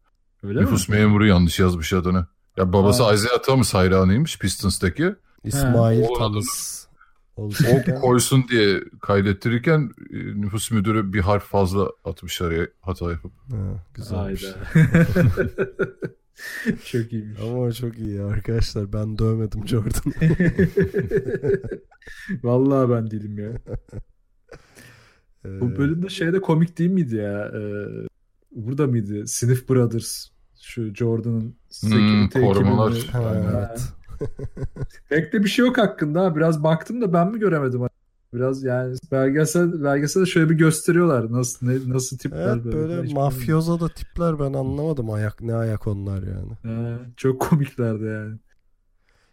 nüfus mi? Memuru yanlış yazmış adını. Ya babası ha. İsiah Thomas hayranıymış, Pistons'taki. İsmail o Thomas. O koysun diye kaydettirirken nüfus müdürü bir harf fazla atmış araya, hata yapıp. Ha, güzelmiş. Çok iyiymiş. Ama çok iyi arkadaşlar, ben dövmedim Jordan'ı. Vallahi ben değilim ya. Bu bölümde şeyde komik değil miydi ya? Ee, burada mıydı? Sniff Brothers. Şu Jordan'ın security hmm, korumalar. Ha, evet. Pek de bir şey yok hakkında. Biraz baktım da ben mi göremedim? Biraz yani belgesel, belgeselde şöyle bir gösteriyorlar. Nasıl ne, nasıl tipler evet, böyle. Böyle mafyoza da tipler, ben anlamadım. Ayak ne ayak onlar yani. Ha, çok komiklerdi yani.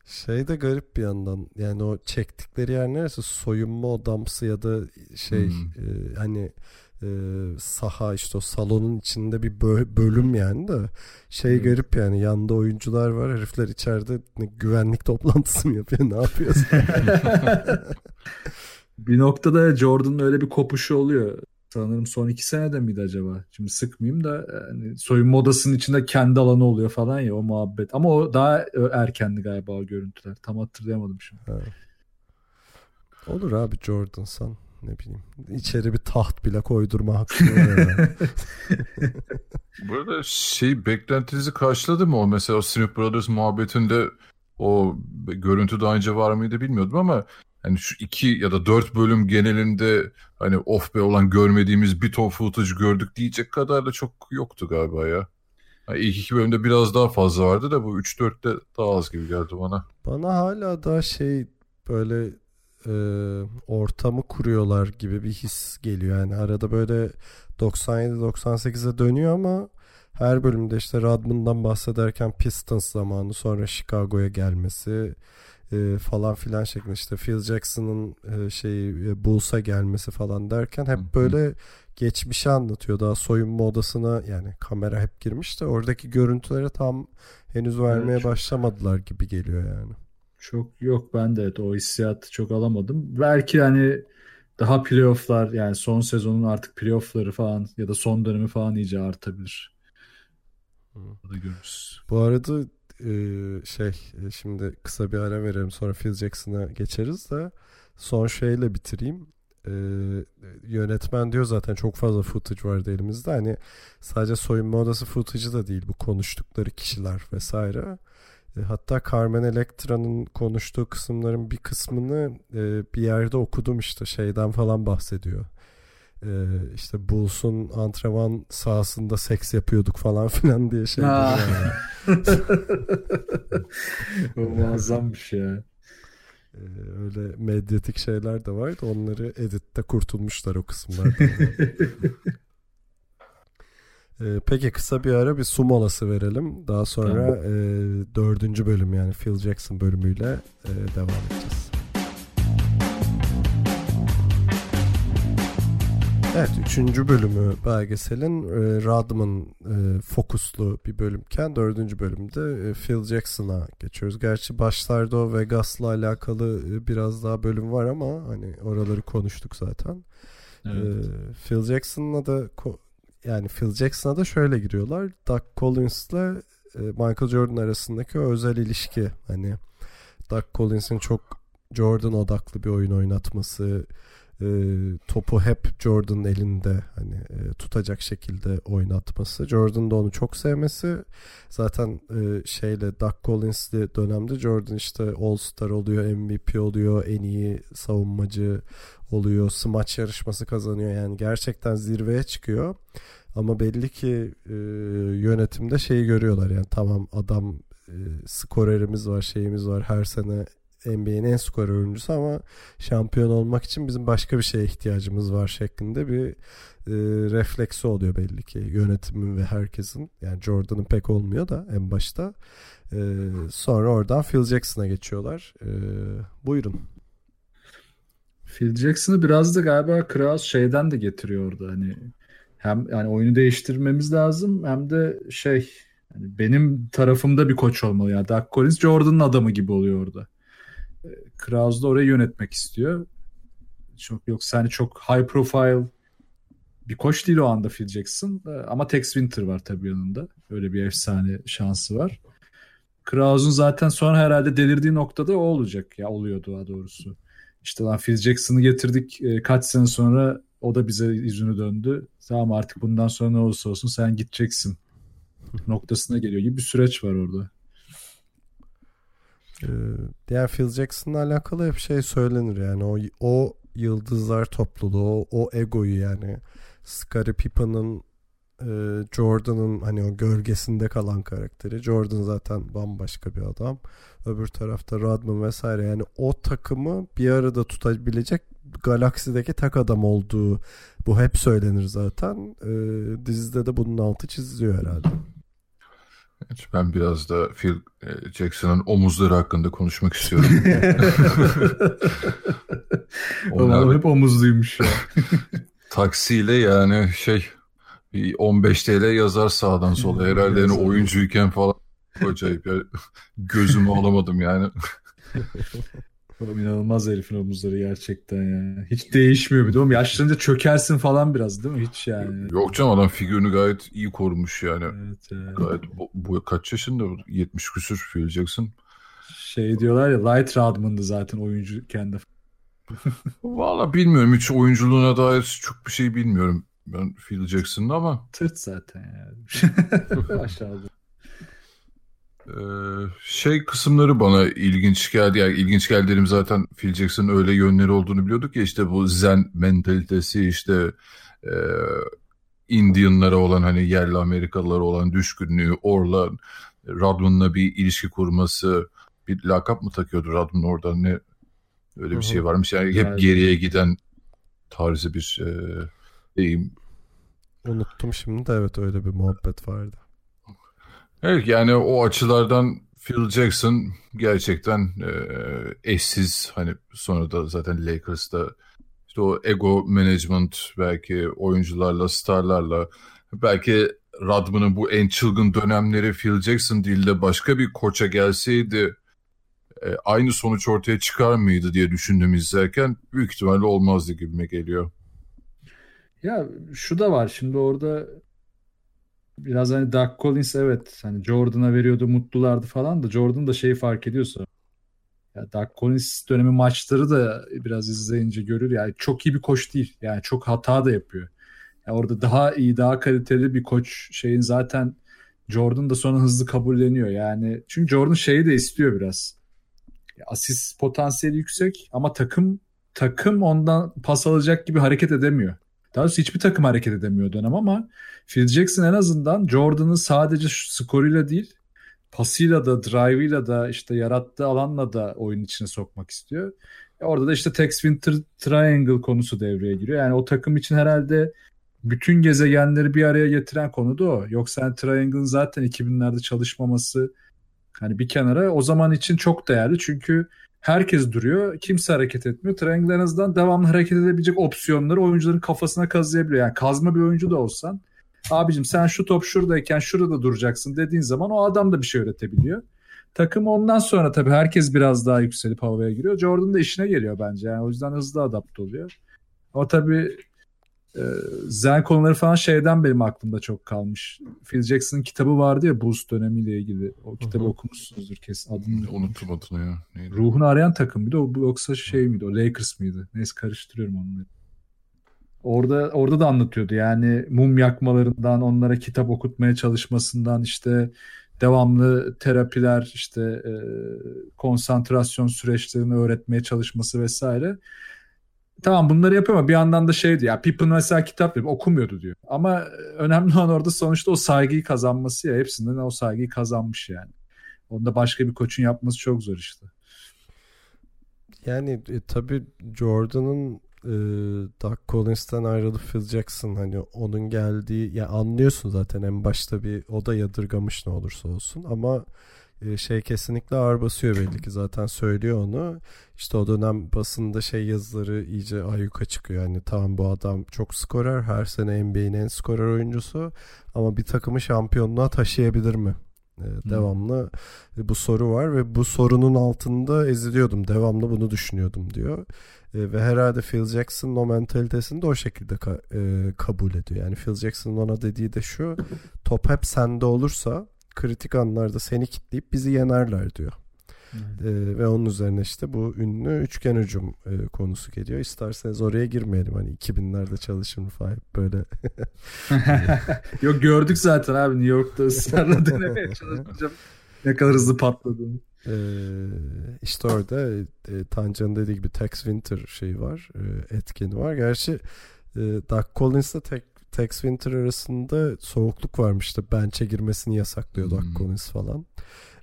Şey de garip bir yandan yani, o çektikleri yer neresi, soyunma odamsı ya da şey hmm. e, hani e, saha işte, o salonun içinde bir bö- bölüm yani de şey hmm. garip yani, yanda oyuncular var, herifler içeride güvenlik toplantısı mı yapıyor, ne yapıyorsun? Bir noktada Jordan'ın öyle bir kopuşu oluyor. Sanırım son iki senede miydi acaba? Şimdi sıkmayayım da yani, soyunma odasının içinde kendi alanı oluyor falan ya, o muhabbet. Ama o daha erkendi galiba o görüntüler. Tam hatırlayamadım şimdi. Ha. Olur abi, Jordan'san ne bileyim. İçeri bir taht bile koydurma hakkı var. Burada şey, beklentinizi karşıladı mı o? Mesela Snoop Brothers muhabbetinde o görüntü daha önce var mıydı bilmiyordum ama hani şu iki ya da dört bölüm genelinde hani off be olan görmediğimiz bir ton footage gördük diyecek kadar da çok yoktu galiba ya. Yani ilk iki bölümde biraz daha fazla vardı da bu üç dörtte daha az gibi geldi bana. Bana hala daha şey böyle e, ortamı kuruyorlar gibi bir his geliyor. Yani arada böyle doksan yedi doksan sekize dönüyor ama her bölümde işte Rodman'dan bahsederken Pistons zamanı, sonra Chicago'ya gelmesi e, falan filan şeklinde, işte Phil Jackson'ın e, şeyi e, Bulls'a gelmesi falan derken hep böyle geçmişi anlatıyor. Daha soyunma odasına yani kamera hep girmiş de oradaki görüntülere tam henüz vermeye evet, başlamadılar gibi geliyor yani. Çok yok, ben de evet, o hissiyatı çok alamadım. Belki hani daha playoff'lar, yani son sezonun artık playoff'ları falan ya da son dönemi falan iyice artabilir. Bu arada şey, şimdi kısa bir ara verelim, sonra Phil Jackson'a geçeriz de son şeyle bitireyim. Yönetmen diyor zaten çok fazla footage vardı elimizde, hani sadece soyunma odası footage'ı da değil bu, konuştukları kişiler vesaire. Hatta Carmen Electra'nın konuştuğu kısımların bir kısmını bir yerde okudum, işte şeyden falan bahsediyor. Ee, işte Bulls'un antrenman sahasında seks yapıyorduk falan filan diye şey. Yani. O muazzam bir şey. Ee, öyle medyatik şeyler de vardı. Onları editte kurtulmuşlar o kısımlarda. ee, peki kısa bir ara bir su molası verelim. Daha sonra tamam. e, dördüncü bölüm yani Phil Jackson bölümüyle e, devam edeceğiz. Evet, üçüncü bölümü belgeselin e, Rodman e, fokuslu bir bölümken dördüncü bölümde e, Phil Jackson'a geçiyoruz. Gerçi başlarda o Vegas'la alakalı e, biraz daha bölüm var ama hani oraları konuştuk zaten. Evet. E, Phil Jackson'la da ko- yani Phil Jackson'a da şöyle giriyorlar. Doug Collins'la e, Michael Jordan arasındaki özel ilişki. Hani Doug Collins'in çok Jordan odaklı bir oyun oynatması, topu hep Jordan'ın elinde hani tutacak şekilde oynatması, Jordan'ın da onu çok sevmesi. Zaten şeyle Doug Collins'li dönemde Jordan işte All-Star oluyor, M V P oluyor, en iyi savunmacı oluyor, smaç yarışması kazanıyor, yani gerçekten zirveye çıkıyor. Ama belli ki yönetimde şeyi görüyorlar, yani tamam adam skorerimiz var, şeyimiz var, her sene N B A'nin en skorer oyuncusu ama şampiyon olmak için bizim başka bir şeye ihtiyacımız var şeklinde bir e, refleksi oluyor belli ki yönetimin ve herkesin. Yani Jordan'ın pek olmuyor da en başta. E, sonra oradan Phil Jackson'a geçiyorlar. E, buyurun. Phil Jackson'ı biraz da galiba Krause şeyden de getiriyordu. Hani hem yani oyunu değiştirmemiz lazım hem de şey, yani benim tarafımda bir koç olmalı. Yani Doug Collins Jordan'ın adamı gibi oluyor orada. Krause da orayı yönetmek istiyor. Çok yoksa hani çok high profile bir koç değil o anda Phil Jackson. Ama Tex Winter var tabii yanında. Öyle bir efsane şansı var. Krause'un zaten sonra herhalde delirdiği noktada o olacak. Ya oluyordu daha doğrusu. İşte lan Phil Jackson'ı getirdik. Kaç sene sonra o da bize yüzünü döndü. Tamam artık bundan sonra ne olursa olsun sen gideceksin noktasına geliyor gibi bir süreç var orada. Diğer Phil Jackson'la alakalı hep şey söylenir yani o, o yıldızlar topluluğu, o, o egoyu, yani Scottie Pippen'ın e, Jordan'ın hani o gölgesinde kalan karakteri, Jordan zaten bambaşka bir adam, öbür tarafta Rodman vesaire, yani o takımı bir arada tutabilecek galaksideki tek adam olduğu, bu hep söylenir zaten. E, dizide de bunun altı çiziliyor herhalde. Ben biraz da Phil Jackson'ın omuzları hakkında konuşmak istiyorum. Onlar hep omuzluymuş ya. Taksiyle yani şey bir on beş T L yazar sağdan sola herhalde yani oyuncuyken falan acayip ya, gözümü alamadım yani. Oğlum inanılmaz herifin omuzları gerçekten ya. Hiç değişmiyor bir de oğlum. Yaşlanınca çökersin falan biraz değil mi? Hiç yani. Yok canım, adam figürünü gayet iyi korumuş yani. Evet, evet. Gayet bu, bu kaç yaşında? yetmiş küsür Phil Jackson. Şey diyorlar ya, Light Rodman'dı zaten oyuncu kendi. Valla bilmiyorum. Hiç oyunculuğuna dair çok bir şey bilmiyorum. Ben Phil Jackson'da ama. Tırt zaten yani. Aşağıda. Şey kısımları bana ilginç geldi. Yani ilginç geldiğim zaten Phil Jackson'ın öyle yönleri olduğunu biliyorduk ya, işte bu zen mentalitesi, işte e, Indianlara olan, hani yerli Amerikalılara olan düşkünlüğü, orla Rodman'la bir ilişki kurması, bir lakap mı takıyordu Rodman oradan, ne öyle bir Hı-hı. şey varmış. Yani hep yani... geriye giden tarzı bir e, deyim. Unuttum şimdi de, evet öyle bir muhabbet vardı. Evet, yani o açılardan Phil Jackson gerçekten e, eşsiz. Hani sonra da zaten Lakers'ta işte o ego management, belki oyuncularla, starlarla, belki Rodman'ın bu en çılgın dönemleri Phil Jackson değil de başka bir koça gelseydi e, aynı sonuç ortaya çıkar mıydı diye düşündüm izlerken, büyük ihtimalle olmazdı gibime geliyor. Ya şu da var şimdi orada. Biraz hani Doug Collins, evet hani Jordan'a veriyordu, mutlulardı falan da, Jordan da şeyi fark ediyorsa ya, Doug Collins dönemi maçları da biraz izleyince görür yani, çok iyi bir koç değil yani, çok hata da yapıyor. Yani orada daha iyi, daha kaliteli bir koç şeyin zaten Jordan da sonra hızlı kabulleniyor yani, çünkü Jordan şeyi de istiyor biraz. Asist potansiyeli yüksek ama takım takım ondan pas alacak gibi hareket edemiyor. Daha doğrusu hiçbir takım hareket edemiyor dönem, ama Phil Jackson en azından Jordan'ı sadece skoruyla değil, pasıyla da, drive'ıyla da, işte yarattığı alanla da oyun içine sokmak istiyor. Orada da işte Tex Winter Triangle konusu devreye giriyor. Yani o takım için herhalde bütün gezegenleri bir araya getiren konu da o. Yoksa yani Triangle'ın zaten iki binlerde çalışmaması hani bir kenara, o zaman için çok değerli çünkü herkes duruyor. Kimse hareket etmiyor. Triangle en azından devamlı hareket edebilecek opsiyonları oyuncuların kafasına kazıyabiliyor. Yani kazma bir oyuncu da olsan, abicim sen şu top şuradayken şurada duracaksın dediğin zaman o adam da bir şey öğretebiliyor. Takım ondan sonra tabii herkes biraz daha yükselip havaya giriyor. Jordan da işine geliyor bence. Yani o yüzden hızlı adapte oluyor. Ama tabii e, zen konuları falan şeyden benim aklımda çok kalmış. Phil Jackson'ın kitabı vardı ya, Bulls dönemiyle ilgili. O kitabı Hı-hı. okumuşsunuzdur kesin. Adını unuttum adını ya. Neydi? Ruhunu arayan takım bir de o, yoksa şey miydi? O Lakers mıydı? Neyse karıştırıyorum onları. Orada orada da anlatıyordu yani, mum yakmalarından, onlara kitap okutmaya çalışmasından, işte devamlı terapiler, işte e, konsantrasyon süreçlerini öğretmeye çalışması vesaire. Tamam bunları yapıyor ama bir yandan da şeydi ya, Pippen mesela kitap yapıp okumuyordu diyor. Ama önemli olan orada sonuçta o saygıyı kazanması ya, hepsinden o saygıyı kazanmış yani. Onu da başka bir koçun yapması çok zor işte. Yani e, tabii Jordan'ın e, Doug Collins'ten ayrılıp Phil Jackson, hani onun geldiği ya, anlıyorsun zaten en başta, bir o da yadırgamış ne olursa olsun ama şey kesinlikle ağır basıyor, belli ki zaten söylüyor onu. İşte o dönem basında şey yazıları iyice ayyuka çıkıyor. Yani tamam bu adam çok skorer, her sene N B A'nin en skorer oyuncusu ama bir takımı şampiyonluğa taşıyabilir mi? Ee, devamlı bu soru var ve bu sorunun altında eziliyordum, devamlı bunu düşünüyordum diyor. Ee, ve herhalde Phil Jackson'ın o mentalitesini de o şekilde ka- e, kabul ediyor. Yani Phil Jackson'ın ona dediği de şu: top hep sende olursa kritik anlarda seni kitleyip bizi yenerler diyor. Evet. Ee, ve onun üzerine işte bu ünlü üçgen hücum e, konusu geliyor. İsterseniz oraya girmeyelim. Hani iki binlerde çalışın falan böyle. Yok gördük zaten abi, New York'ta ısrarla denemeye çalışacağım. Ne kadar hızlı patladığını. Ee, işte orada e, Tancan'ın dediği gibi Tex Winter şeyi var. E, etkeni var. Gerçi e, Doug Collins'la tek Tex Winter arasında soğukluk varmıştı. Bench'e girmesini yasaklıyordu hmm. Collins falan.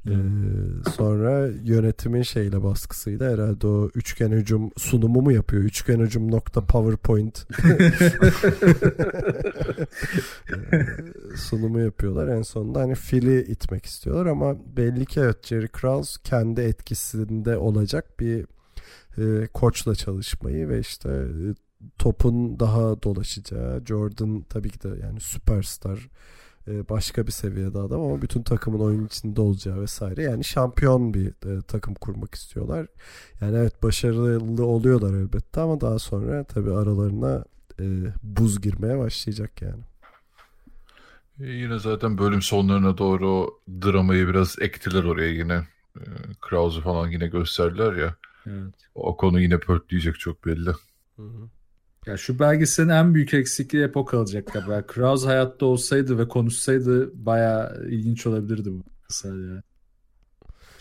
Hmm. Ee, sonra yönetimin şeyle, baskısıyla herhalde o üçgen hücum sunumu mu yapıyor? Üçgen hücum nokta PowerPoint sunumu yapıyorlar. En sonunda hani Phil'i itmek istiyorlar ama belli ki evet, Jerry Krause kendi etkisinde olacak bir e, koçla çalışmayı ve işte topun daha dolaşacağı, Jordan tabii ki de yani süperstar, başka bir seviyede adam ama bütün takımın oyun içinde olacağı vesaire, yani şampiyon bir takım kurmak istiyorlar. Yani evet başarılı oluyorlar elbette ama daha sonra tabii aralarına buz girmeye başlayacak yani. Yine zaten bölüm sonlarına doğru dramayı biraz ektiler oraya yine. Krause'u falan yine gösterdiler ya. Evet. O konu yine pörtleyecek çok belli. Hı hı. Ya şu belgeselin en büyük eksikliği hep o kalacak galiba. Krause hayatta olsaydı ve konuşsaydı bayağı ilginç olabilirdi bu mesela.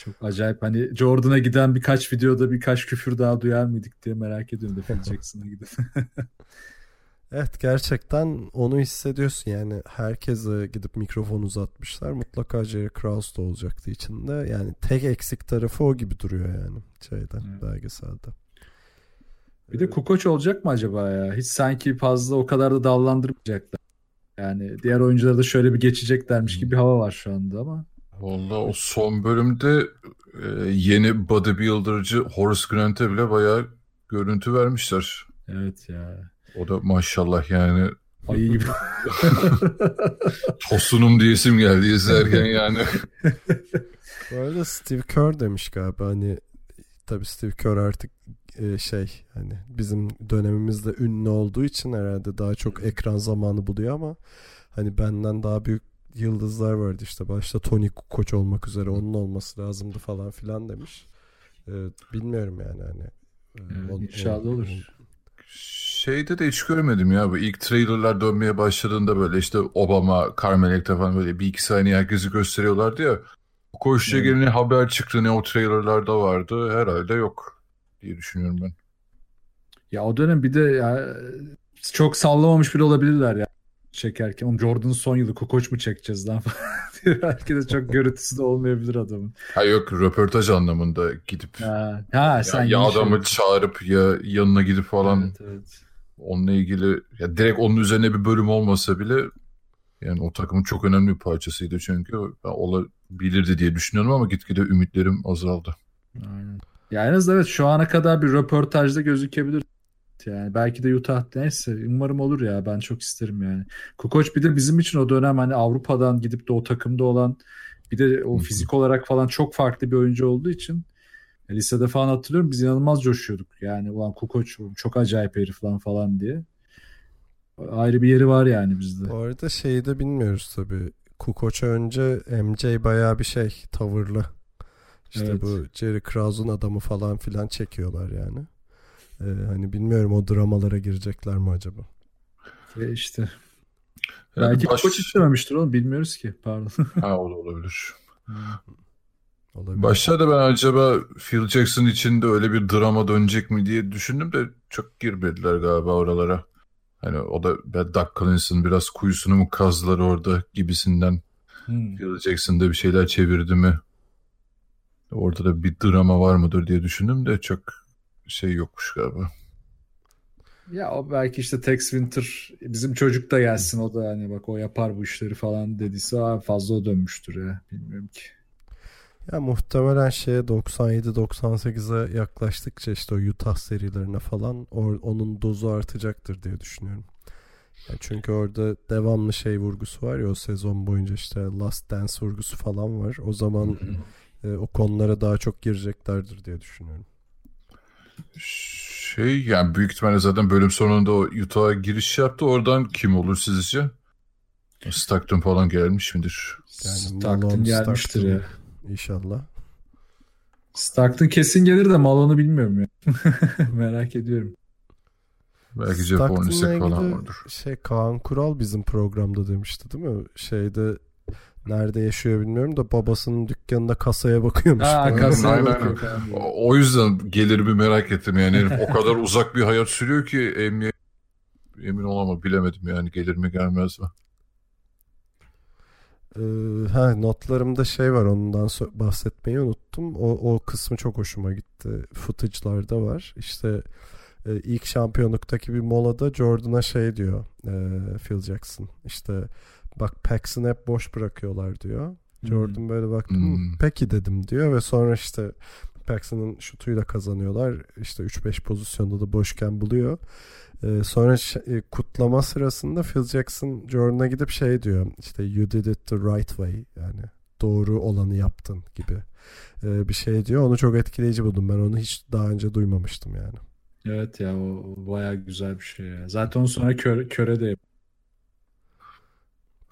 Çok acayip, hani Jordan'a giden birkaç videoda birkaç küfür daha duyar mıydık diye merak ediyorum da Phil Jackson'a gidip. Evet, gerçekten onu hissediyorsun yani, herkese gidip mikrofon uzatmışlar. Mutlaka Jerry Krause da olacaktı içinde. Yani tek eksik tarafı o gibi duruyor yani şeyden, evet, belgeselde. Bir de Kukoc olacak mı acaba ya? Hiç sanki fazla o kadar da dallandırmayacaklar. Yani diğer oyunculara da şöyle bir geçeceklermiş gibi bir hava var şu anda ama. Vallahi o son bölümde yeni bodybuilder'cı Horace Grant'e bile bayağı görüntü vermişler. Evet ya. O da maşallah yani. Ayı gibi. Tosunum diyesim geldi izlerken yani. Bu arada Steve Kerr demiş galiba, hani tabii Steve Kerr artık şey, hani bizim dönemimizde ünlü olduğu için herhalde daha çok ekran zamanı buluyor ama hani benden daha büyük yıldızlar vardı işte, başta Toni Kukoc olmak üzere, onun olması lazımdı falan filan demiş. Bilmiyorum yani hani. Yani inşallah olur. Şeyde de hiç görmedim ya, bu ilk trailerlar dönmeye başladığında böyle işte Obama, Carmen Electra falan böyle bir iki saniye herkesi gösteriyorlardı ya. Koşuya evet, gelene haber çıktı, ne o trailerlarda vardı, herhalde yok diye düşünüyorum ben. Ya o dönem bir de ya, çok sallamamış bile olabilirler ya çekerken. Oğlum Jordan'ın son yılı, Kukoc mu çekeceğiz lan falan. Herkese çok görüntüsü de olmayabilir adamın. Ha yok, röportaj anlamında gidip ha, ha, ya, sen ya adamı şey... çağırıp ya yanına gidip falan. Evet, evet. Onunla ilgili ya direkt onun üzerine bir bölüm olmasa bile yani o takımın çok önemli bir parçasıydı çünkü, olabilirdi diye düşünüyorum ama gitgide ümitlerim azaldı. Aynen. Ya en azından evet, şu ana kadar bir röportajda gözükebilir. Yani belki de Utah, neyse umarım olur ya, ben çok isterim yani. Kukoc bir de bizim için o dönem hani Avrupa'dan gidip de o takımda olan, bir de o fizik olarak falan çok farklı bir oyuncu olduğu için lisede falan hatırlıyorum biz inanılmaz coşuyorduk. Yani ulan Kukoc çok acayip herif lan falan diye. Ayrı bir yeri var yani bizde. Bu arada şeyi de bilmiyoruz tabii. Kukoc önce M J bayağı bir şey tavırlı. İşte evet, bu Jerry Krause'un adamı falan filan çekiyorlar yani. Ee, hani bilmiyorum o dramalara girecekler mi acaba? E işte. Yani belki baş... Kukoc istememiştir oğlum, bilmiyoruz ki, pardon. Ha, o da olabilir. Olabilir. Başlarda ben acaba Phil Jackson için de öyle bir drama dönecek mi diye düşündüm de çok girmediler galiba oralara. Hani o da Doug Collins'ın biraz kuyusunu mu kazdılar orada gibisinden. Hmm. Phil Jackson'da bir şeyler çevirdi mi? Orada da bir drama var mıdır diye düşündüm de çok şey yokmuş galiba. Ya o belki işte Tex Winter bizim çocuk da gelsin, o da hani bak o yapar bu işleri falan dediyse fazla o dönmüştür ya, bilmiyorum ki. Ya muhtemelen şeye doksan yedi doksan sekize yaklaştıkça işte o Utah serilerine falan or, onun dozu artacaktır diye düşünüyorum. Yani çünkü orada devamlı şey vurgusu var ya, o sezon boyunca işte Last Dance vurgusu falan var. O zaman e, o konulara daha çok gireceklerdir diye düşünüyorum. Şey yani büyük ihtimalle zaten bölüm sonunda o Utah'a giriş yaptı. Oradan kim olur sizce? Stockton falan gelmiş midir? Yani Stockton gelmiştir Stockton ya. İnşallah. Stockton kesin gelir de Malone'u bilmiyorum ya. Merak ediyorum. Belki Japonisek falan vardır. Şey, Kaan Kural bizim programda demişti değil mi? Şeyde nerede yaşıyor bilmiyorum da babasının dükkanında kasaya bakıyormuş. Ha, kasaya bakıyor. O yüzden gelir bir merak ettim yani. Herif o kadar uzak bir hayat sürüyor ki emin, emin olamam, bilemedim yani gelir mi gelmez mi? Ha, notlarımda şey var, ondan bahsetmeyi unuttum. O, o kısmı çok hoşuma gitti. Footage'larda var. İşte ilk şampiyonluktaki bir molada Jordan'a şey diyor Phil Jackson. İşte bak Pax'ın hep boş bırakıyorlar diyor. Jordan hmm. böyle baktı. Hmm. Peki dedim diyor ve sonra işte Pax'ın şutuyla kazanıyorlar. İşte üç beş pozisyonda da boşken buluyor. Sonra kutlama sırasında Phil Jackson Jordan'a gidip şey diyor, işte you did it the right way, yani doğru olanı yaptın gibi bir şey diyor. Onu çok etkileyici buldum, ben onu hiç daha önce duymamıştım yani. Evet ya, o bayağı güzel bir şey ya. Zaten onu sonra köre, köre de yapıyor.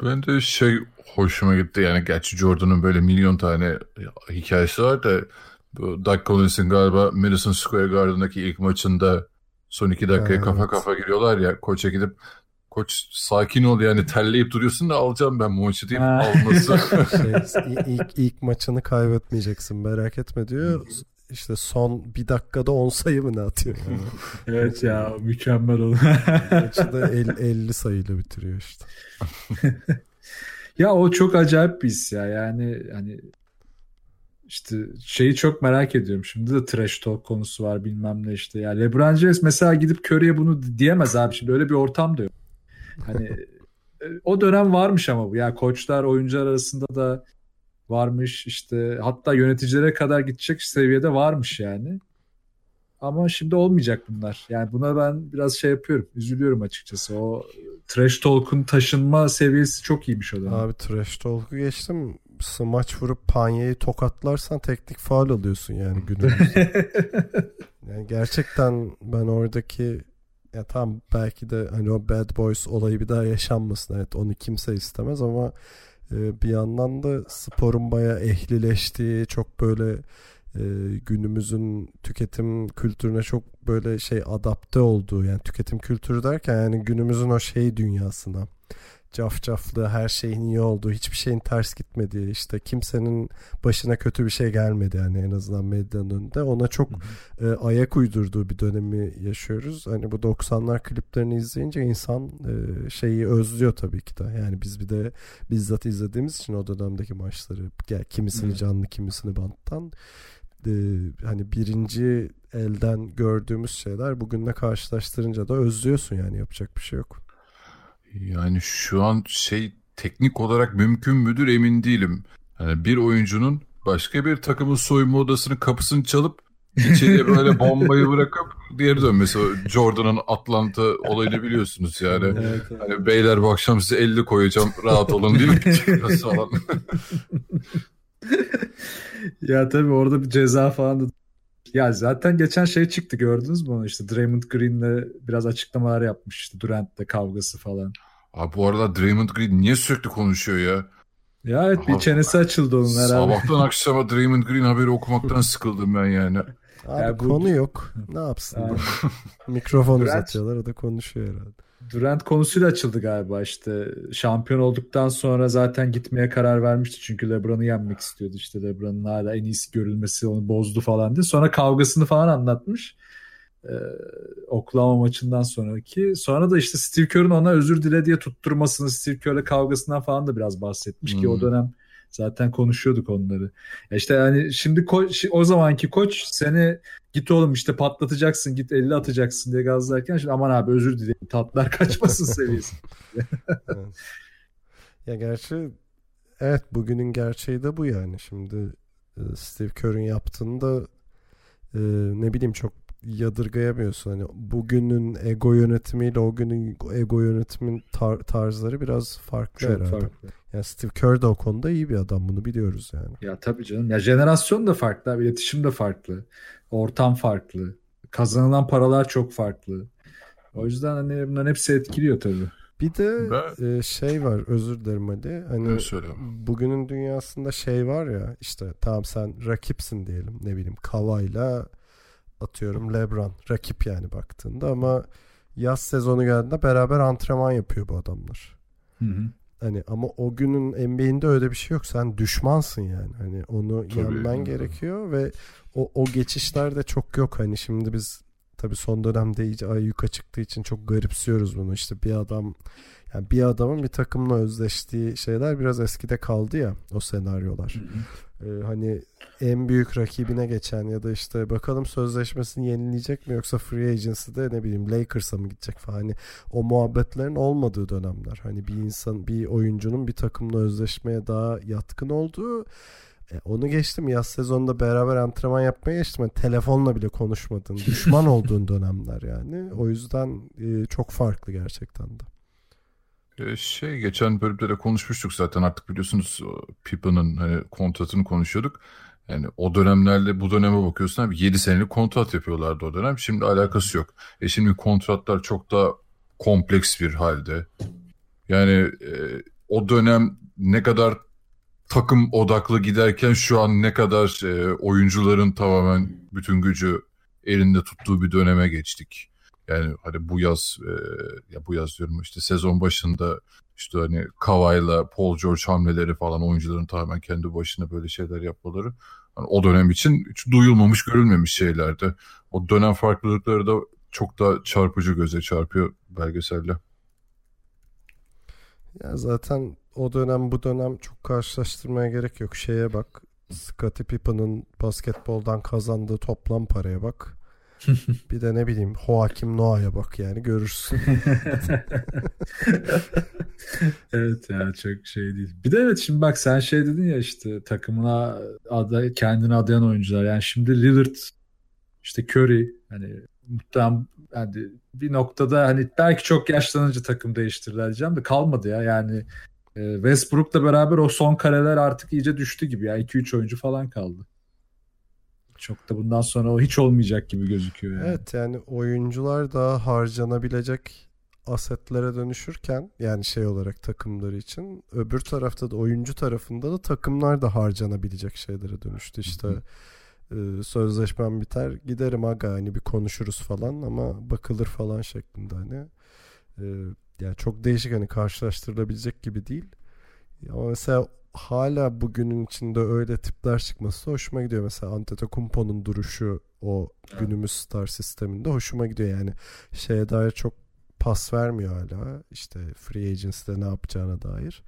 Ben de şey hoşuma gitti yani, gerçi Jordan'ın böyle milyon tane hikayesi var da Doug Collins'in galiba Madison Square Garden'daki ilk maçında son iki dakikaya evet, kafa kafa giriyorlar ya, koça gidip koç sakin ol yani, terleyip duruyorsun da alacağım ben maçı deyip alması. şey, ilk, ilk maçını kaybetmeyeceksin merak etme diyor. İşte son bir dakikada on sayı mı ne atıyor? Yani. Evet ya, mükemmel oldu. Maçı da elli sayıyla bitiriyor işte. Ya o çok acayip bir his ya. Yani hani işte şeyi çok merak ediyorum. Şimdi de trash talk konusu var bilmem ne işte. Ya LeBron James mesela gidip Curry'e bunu diyemez abi. Şimdi öyle bir ortam da yok. Hani o dönem varmış ama bu. Ya koçlar, oyuncular arasında da varmış işte, hatta yöneticilere kadar gidecek seviyede varmış yani. Ama şimdi olmayacak bunlar. Yani buna ben biraz şey yapıyorum. Üzülüyorum açıkçası. O trash talk'un taşınma seviyesi çok iyiymiş o dönem. Abi trash talk'u geçtim. Smaç vurup Panya'yı tokatlarsan teknik faul alıyorsun yani günümüzde. Yani gerçekten ben oradaki, ya tam belki de hani o Bad Boys olayı bir daha yaşanmasın. Evet, onu kimse istemez ama bir yandan da sporun bayağı ehlileştiği, çok böyle e, günümüzün tüketim kültürüne çok böyle şey adapte olduğu, yani tüketim kültürü derken yani günümüzün o şey dünyasına, cafcaflı, her şeyin iyi olduğu, hiçbir şeyin ters gitmediği, işte kimsenin başına kötü bir şey gelmedi yani en azından medyanın önünde, ona çok e, ayak uydurduğu bir dönemi yaşıyoruz. Hani bu doksanlar kliplerini izleyince insan e, şeyi özlüyor tabii ki de. Yani biz bir de bizzat izlediğimiz için o dönemdeki maçları, yani kimisini canlı kimisini banttan, e, hani birinci elden gördüğümüz şeyler bugünle karşılaştırınca da özlüyorsun yani, yapacak bir şey yok. Yani şu an şey teknik olarak mümkün müdür emin değilim. Yani bir oyuncunun başka bir takımın soyunma odasının kapısını çalıp içeriye böyle bombayı bırakıp diğeri dönmesi. Jordan'ın Atlanta olayını biliyorsunuz yani. Evet, evet. Hani beyler bu akşam size elli koyacağım rahat olun diye falan. Ya tabii orada bir ceza falan da. Ya zaten geçen şey çıktı, gördünüz mü onu işte, Draymond Green'le biraz açıklamalar yapmış işte, Durant'le kavgası falan. Abi bu arada Draymond Green niye sürekli konuşuyor ya? Ya evet, abi, bir çenesi açıldı onun herhalde. Sabahtan akşama Draymond Green haberi okumaktan sıkıldım ben yani. Abi ya bu... konu yok, ne yapsın? Mikrofon uzatıyorlar, o da konuşuyor herhalde. Durant konusuyla açıldı galiba işte, şampiyon olduktan sonra zaten gitmeye karar vermişti çünkü LeBron'u yenmek istiyordu, işte LeBron'un hala en iyisi görülmesi onu bozdu falan diye, sonra kavgasını falan anlatmış ee, Oklahoma maçından sonraki, sonra da işte Steve Kerr'ın ona özür dile diye tutturmasını, Steve Kerr'le kavgasından falan da biraz bahsetmiş hmm. ki o dönem zaten konuşuyorduk onları. Ya işte yani şimdi ko- o zamanki koç seni git oğlum işte patlatacaksın, git elli atacaksın diye gazlarken şimdi aman abi özür dilerim tatlar kaçmasın seviyesi. Evet. Ya gerçi evet, bugünün gerçeği de bu yani. Şimdi Steve Kerr'ün yaptığını da e, ne bileyim çok yadırgayamıyorsun. Hani bugünün ego yönetimiyle o günün ego yönetimin tar- tarzları biraz farklı çok herhalde. Farklı. Yani Steve Kerr de o konuda iyi bir adam, bunu biliyoruz yani. Ya tabii canım. Ya jenerasyon da farklı abi. İletişim de farklı. Ortam farklı. Kazanılan paralar çok farklı. O yüzden hani bunların hepsi etkiliyor tabii. Bir de ben... şey var, özür dilerim Ali. Hani bugünün dünyasında şey var ya işte, tamam sen rakipsin diyelim, ne bileyim Kavay'la atıyorum LeBron rakip yani baktığında, ama yaz sezonu geldiğinde beraber antrenman yapıyor bu adamlar. Hı hı. Hani ama o günün N B A'inde öyle bir şey yok. Sen düşmansın yani. Hani onu tabii, yanman yani gerekiyor ve o, o geçişler de çok yok. Hani şimdi biz tabii son dönemde iyice ay yuka çıktığı için çok garipsiyoruz bunu. İşte bir adam, yani bir adamın bir takımla özdeştiği şeyler biraz eskide kaldı ya, o senaryolar. Hı hı. Hani en büyük rakibine geçen ya da işte bakalım sözleşmesini yenileyecek mi yoksa free agency'de ne bileyim Lakers'a mı gidecek falan, hani o muhabbetlerin olmadığı dönemler. Hani bir insan, bir oyuncunun bir takımla özleşmeye daha yatkın olduğu, onu geçtim, yaz sezonunda beraber antrenman yapmaya geçtim. Yani telefonla bile konuşmadığın, düşman olduğun dönemler yani. O yüzden çok farklı gerçekten de. Şey geçen bölümde de konuşmuştuk zaten, artık biliyorsunuz Pippen'ın hani kontratını konuşuyorduk. Yani o dönemlerle bu döneme bakıyorsun abi, yedi senelik kontrat yapıyorlardı o dönem. Şimdi alakası yok. E şimdi kontratlar çok daha kompleks bir halde. Yani e, o dönem ne kadar takım odaklı giderken şu an ne kadar e, oyuncuların tamamen bütün gücü elinde tuttuğu bir döneme geçtik. Yani hani bu yaz e, ya bu yaz diyorum işte sezon başında işte hani Kawhi'la Paul George hamleleri falan, oyuncuların tamamen kendi başına böyle şeyler yapmaları. Yani o dönem için hiç duyulmamış, görülmemiş şeylerdi. O dönem farklılıkları da çok daha çarpıcı göze çarpıyor belgeselle. Ya zaten o dönem bu dönem çok karşılaştırmaya gerek yok. Şeye bak, Scottie Pippen'ın basketboldan kazandığı toplam paraya bak. Bir de ne bileyim Joakim Noah'ya bak, yani görürsün. Evet ya, çok şey değil. Bir de evet, şimdi bak sen şey dedin ya işte takımına aday, kendini adayan oyuncular. Yani şimdi Lillard, işte Curry, hani muhtemelen yani bir noktada hani belki çok yaşlanınca takım değiştirirler diyeceğim de kalmadı ya. Yani Westbrook'la beraber o son kareler artık iyice düştü gibi ya. iki üç oyuncu falan kaldı. Çok da bundan sonra o hiç olmayacak gibi gözüküyor yani. Evet yani oyuncular daha harcanabilecek asetlere dönüşürken, yani şey olarak takımları için, öbür tarafta da oyuncu tarafında da takımlar da harcanabilecek şeylere dönüştü. İşte e, sözleşmem biter giderim aga, hani bir konuşuruz falan ama bakılır falan şeklinde, hani e, yani çok değişik, hani karşılaştırılabilecek gibi değil. Ama mesela hala bugünün içinde öyle tipler çıkması hoşuma gidiyor. Mesela Antetokounmpo'nun duruşu o günümüz star sisteminde hoşuma gidiyor. Yani şeye dair çok pas vermiyor hala. İşte free agency'de ne yapacağına dair.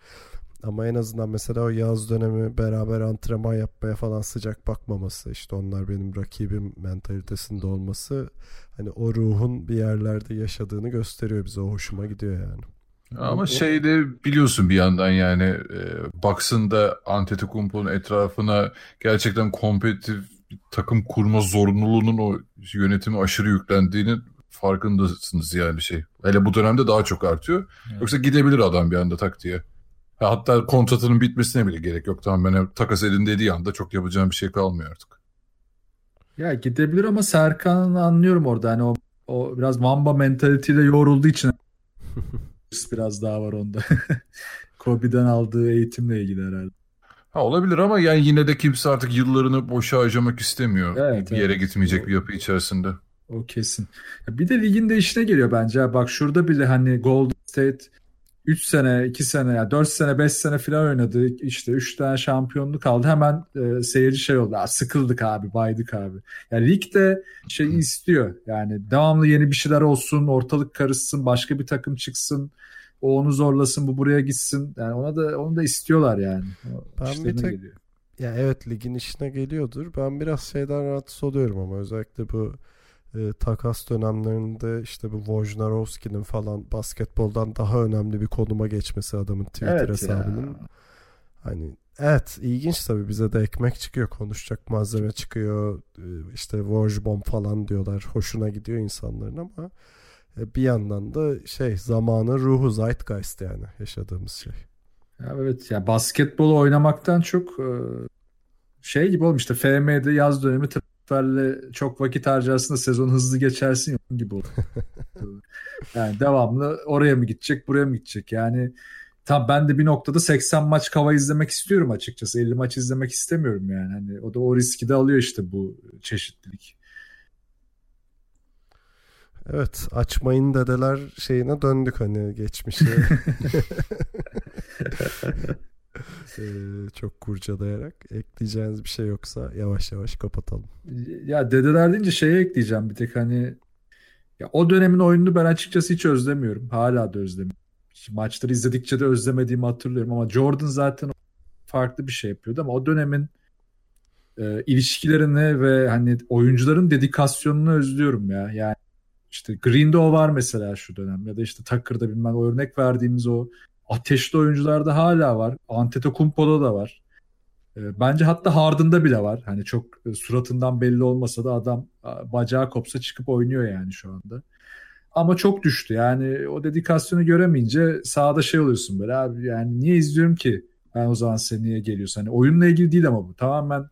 Ama en azından mesela o yaz dönemi beraber antrenman yapmaya falan sıcak bakmaması, işte onlar benim rakibim mentalitesinde olması, hani o ruhun bir yerlerde yaşadığını gösteriyor bize. O hoşuma gidiyor yani. Ama şey de biliyorsun bir yandan yani e, Bucks'ın da Antetokounmpo'nun etrafına gerçekten kompetitif takım kurma zorunluluğunun o yönetimi aşırı yüklendiğini farkındasınız yani şey. Hele bu dönemde daha çok artıyor. Evet. Yoksa gidebilir adam bir anda tak diye. Ha, hatta kontratının bitmesine bile gerek yok. Tamam, ben takas edin dediği anda çok yapacağım bir şey kalmıyor artık. Ya gidebilir ama Serkan'ı anlıyorum orada. Hani o, o biraz Mamba mentalitiyle yorulduğu için biraz daha var onda. Kobe'den aldığı eğitimle ilgili herhalde. Ha, olabilir ama yani yine de kimse artık yıllarını boşa harcamak istemiyor. Evet, bir yere evet. Gitmeyecek o, bir yapı içerisinde. O kesin. Bir de ligin de işine geliyor bence. Bak şurada bile hani Golden State üç sene, iki sene, yani dört sene, beş sene falan oynadı. İşte üç tane şampiyonluk aldı. Hemen e, seyirci şey oldu. Sıkıldık abi, baydık abi. Yani lig de şey istiyor. Yani devamlı yeni bir şeyler olsun, ortalık karışsın, başka bir takım çıksın. O onu zorlasın, bu buraya gitsin. Yani ona da onu da istiyorlar yani. Ben bir tek, ya evet ligin işine geliyordur. Ben biraz şeyden rahatsız oluyorum ama özellikle bu E, takas dönemlerinde işte bu Wojnarowski'nin falan basketboldan daha önemli bir konuma geçmesi adamın Twitter evet hesabının. Ya. Hani evet ilginç tabii, bize de ekmek çıkıyor, konuşacak malzeme çıkıyor. E, işte Wojbomb falan diyorlar. Hoşuna gidiyor insanların ama e, bir yandan da şey zamanın ruhu, zeitgeist yani yaşadığımız şey. Ya evet ya, basketbolu oynamaktan çok e, şey gibi olmuş işte F M'de yaz dönemi t- çok vakit harcarsın da sezon hızlı geçersin gibi oldu. Yani devamlı oraya mı gidecek, buraya mı gidecek? Yani tam ben de bir noktada seksen maç kava izlemek istiyorum açıkçası. elli maç izlemek istemiyorum yani. Hani o da o riski de alıyor işte bu çeşitlilik. Evet, açmayın dedeler şeyine döndük hani geçmişe. Ee, çok kurcalayarak ekleyeceğiniz bir şey yoksa yavaş yavaş kapatalım. Ya dedeler deyince şeye ekleyeceğim bir tek, hani ya o dönemin oyununu ben açıkçası hiç özlemiyorum. Hala da özlemiyorum. Maçları izledikçe de özlemediğimi hatırlıyorum ama Jordan zaten farklı bir şey yapıyordu ama o dönemin e, ilişkilerini ve hani oyuncuların dedikasyonunu özlüyorum ya. Yani işte Green'de o var mesela şu dönem, ya da işte Tucker'da bilmem o örnek verdiğimiz o ateşli oyuncularda hala var. Antetokounmpo'da da var. Bence hatta Harden'da bile var. Hani çok suratından belli olmasa da adam bacağı kopsa çıkıp oynuyor yani şu anda. Ama çok düştü. Yani o dedikasyonu göremeyince sahada şey oluyorsun böyle abi, yani niye izliyorum ki ben o zaman, sen niye geliyorsun? Hani oyunla ilgili değil ama bu tamamen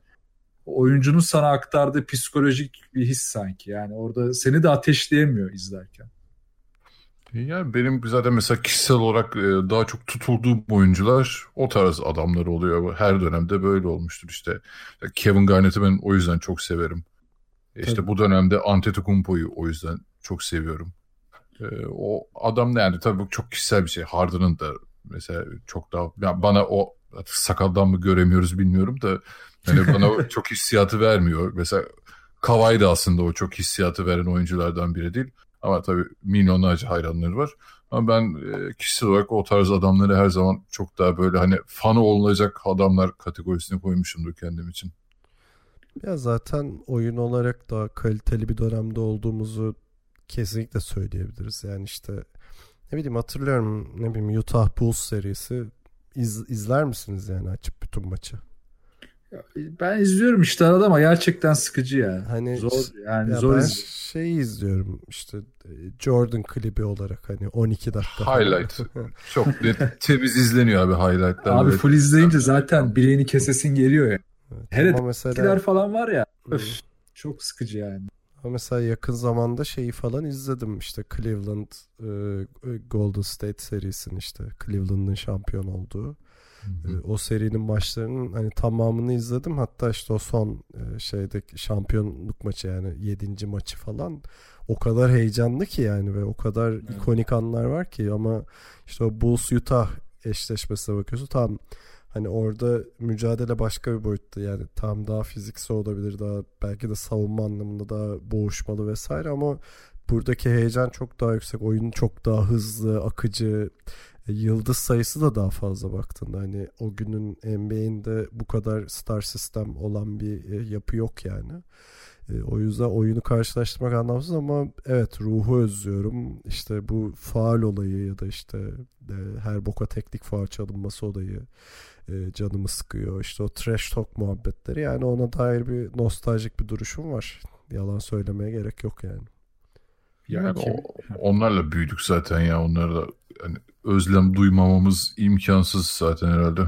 oyuncunun sana aktardığı psikolojik bir his sanki. Yani orada seni de ateşleyemiyor izlerken. Yani benim zaten mesela kişisel olarak daha çok tutulduğum oyuncular o tarz adamlar oluyor. Her dönemde böyle olmuştur işte. Kevin Garnett'i ben o yüzden çok severim. Tabii. İşte bu dönemde Antetokounmpo'yu o yüzden çok seviyorum. Ee, o adam da yani tabii bu çok kişisel bir şey. Harden'ın da mesela çok daha yani bana o artık sakaldan mı göremiyoruz bilmiyorum da yani bana çok hissiyatı vermiyor. Mesela Kawhi da aslında o çok hissiyatı veren oyunculardan biri değil. Ama tabii milyonlarca hayranları var. Ama ben kişisel olarak o tarz adamları her zaman çok daha böyle hani fanı olacak adamlar kategorisine koymuşumdur kendim için. Ya zaten oyun olarak da kaliteli bir dönemde olduğumuzu kesinlikle söyleyebiliriz. Yani işte ne bileyim hatırlıyorum ne bileyim Utah Bulls serisi İz, izler misiniz yani açıp bütün maçı? Ben izliyorum işte arada ama gerçekten sıkıcı ya. Hani zor yani ya zor. Ben iz- şeyi izliyorum işte Jordan klibi olarak hani on iki dakika. Highlight. Çok temiz izleniyor abi highlight'lar. Abi full izleyince zaten bileğini kesesin geliyor ya. Yani. Evet, hele mesela falan var ya. Öf, çok sıkıcı yani. Ama mesela yakın zamanda şeyi falan izledim işte Cleveland e, Golden State serisini işte Cleveland'ın şampiyon olduğu. Hı hı. E, o serinin maçlarının hani tamamını izledim. Hatta işte o son e, şeydeki şampiyonluk maçı yani yedinci maçı falan o kadar heyecanlı ki yani ve o kadar evet. ikonik anlar var ki ama işte o Bulls Utah eşleşmesine bakıyorsun tam hani orada mücadele başka bir boyutta yani tam daha fiziksel olabilir daha belki de savunma anlamında daha boğuşmalı vesaire ama buradaki heyecan çok daha yüksek oyun çok daha hızlı akıcı yıldız sayısı da daha fazla baktığında hani o günün N B A'inde bu kadar star sistem olan bir yapı yok yani o yüzden oyunu karşılaştırmak anlamsız ama evet ruhu özlüyorum işte bu faul olayı ya da işte her boka teknik faul çalınması olayı canımı sıkıyor işte o trash talk muhabbetleri yani ona dair bir nostaljik bir duruşum var yalan söylemeye gerek yok yani. Yani o, onlarla büyüdük zaten ya onlara da yani özlem duymamamız imkansız zaten herhalde.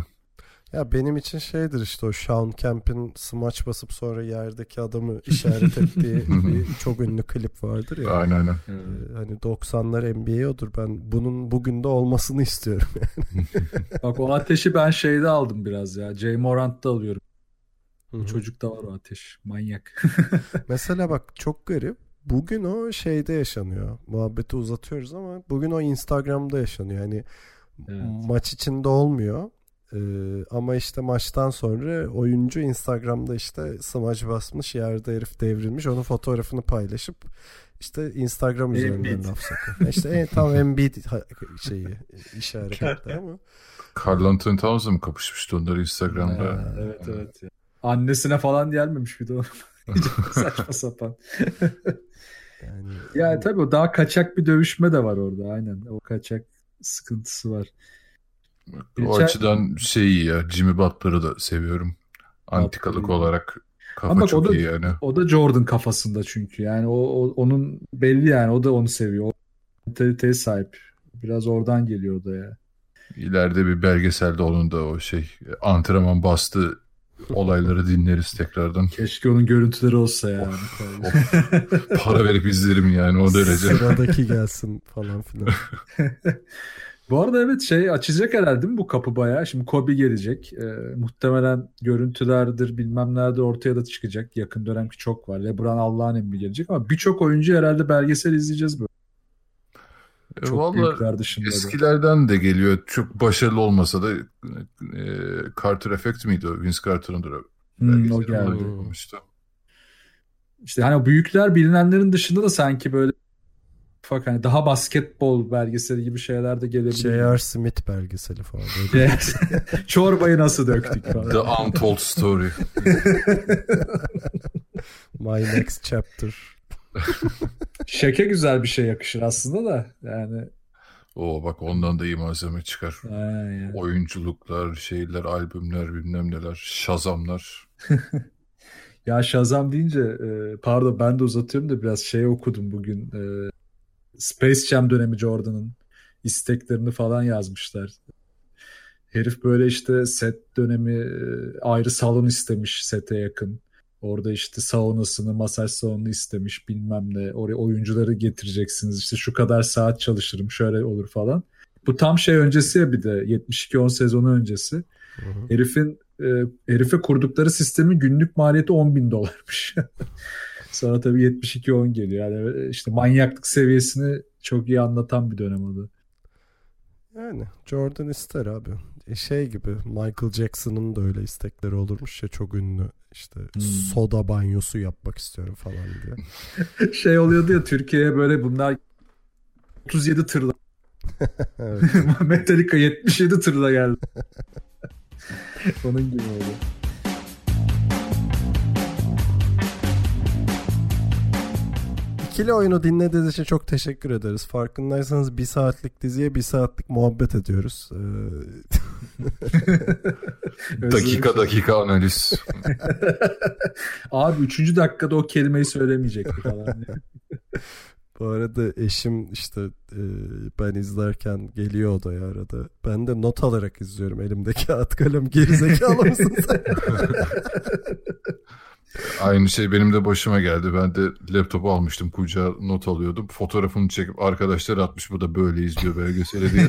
Ya benim için şeydir işte o Sean Kemp'in smaç basıp sonra yerdeki adamı işaret ettiği bir çok ünlü klip vardır ya. Aynen aynen. Ee, hani doksanlar N B A odur ben bunun bugün de olmasını istiyorum yani. Bak o ateşi ben şeyde aldım biraz ya. Jay Morant'ta alıyorum. Hı-hı. Çocukta var o ateş. Manyak. Mesela bak çok garip. Bugün o şeyde yaşanıyor. Muhabbeti uzatıyoruz ama bugün o Instagram'da yaşanıyor. Yani evet. Maç içinde olmuyor. Ee, ama işte maçtan sonra oyuncu Instagram'da işte smaç basmış yerde herif devrilmiş. Onun fotoğrafını paylaşıp işte Instagram üzerinden laf sokuyor. İşte en, tam Embiid şeyi işaret etti ama. Karl-Anthony Towns'a mı kapışmıştı onları Instagram'da? Ha, evet evet. Ya. Annesine falan gelmemiş bir de o. Saçma sapan. Yani, yani tabii o daha kaçak bir dövüşme de var orada aynen. O kaçak sıkıntısı var. O Geçen... açıdan şey ya Jimmy Butler'ı da seviyorum. Antikalık Butler. Olarak kafa ama çok da, iyi yani. O da Jordan kafasında çünkü yani o, o onun belli yani o da onu seviyor. O mentaliteye sahip. Biraz oradan geliyor o da ya. İleride bir belgeselde onun da o şey antrenman bastı olayları dinleriz tekrardan. Keşke onun görüntüleri olsa yani. Of, of. Para verip izlerim yani o derece. Sıradaki gelsin falan filan. Bu arada evet şey açacak herhalde değil mi bu kapı bayağı? Şimdi Kobe gelecek. Ee, muhtemelen görüntülerdir bilmem nerede ortaya da çıkacak. Yakın dönemki çok var. LeBron Allah'ın emri gelecek ama birçok oyuncu herhalde belgesel izleyeceğiz böyle. Çok vallahi eskilerden de geliyor. Çok başarılı olmasa da e, Carter Effect miydi o? Vince Carter'ın da hmm, o geldi. İşte hani büyükler bilinenlerin dışında da sanki böyle ufak hani daha basketbol belgeseli gibi şeyler de gelebilir. J R. Smith belgeseli falan. Çorbayı nasıl döktük falan. The Untold Story. My Next Chapter. Şeke güzel bir şey yakışır aslında da yani. Oo bak ondan da iyi malzeme çıkar. Aynen. Oyunculuklar, şeyler, albümler, bilmem neler, şazamlar. Ya şazam deyince pardon ben de uzatıyorum da biraz şey okudum bugün. Space Jam dönemi Jordan'ın isteklerini falan yazmışlar. Herif böyle işte set dönemi ayrı salon istemiş sete yakın. Orada işte saunasını, masaj salonunu istemiş bilmem ne. Oraya oyuncuları getireceksiniz. İşte şu kadar saat çalışırım, şöyle olur falan. Bu tam şey öncesi ya bir de yetmiş iki on sezonu öncesi. Hı hı. Herifin e, herife kurdukları sistemin günlük maliyeti on bin dolarmış. Sonra tabii yetmiş iki on geliyor. Yani işte manyaklık seviyesini çok iyi anlatan bir dönem adı. Yani Jordan ister abi. E şey gibi, Michael Jackson'ın da öyle istekleri olurmuş ya, çok ünlü. İşte hmm. soda banyosu yapmak istiyorum falan diye. Şey oluyordu ya Türkiye'ye böyle bunlar otuz yedi tırla. Evet. Metallica yetmiş yedi tırla geldi. Onun gibi oldu. İkili Oyun'u dinlediğiniz için çok teşekkür ederiz. Farkındaysanız bir saatlik diziye bir saatlik muhabbet ediyoruz. dakika dakika analiz. Abi üçüncü dakikada o kelimeyi söylemeyecekti falan. Bu arada eşim işte e, ben izlerken geliyor odaya arada. Ben de not alarak izliyorum. Elimdeki kağıt kalem, gerizekalı mısın sen? Aynı şey benim de başıma geldi. Ben de laptopu almıştım, kucağa not alıyordum. Fotoğrafını çekip arkadaşlar atmış, bu da böyle izliyor belgeseli diye.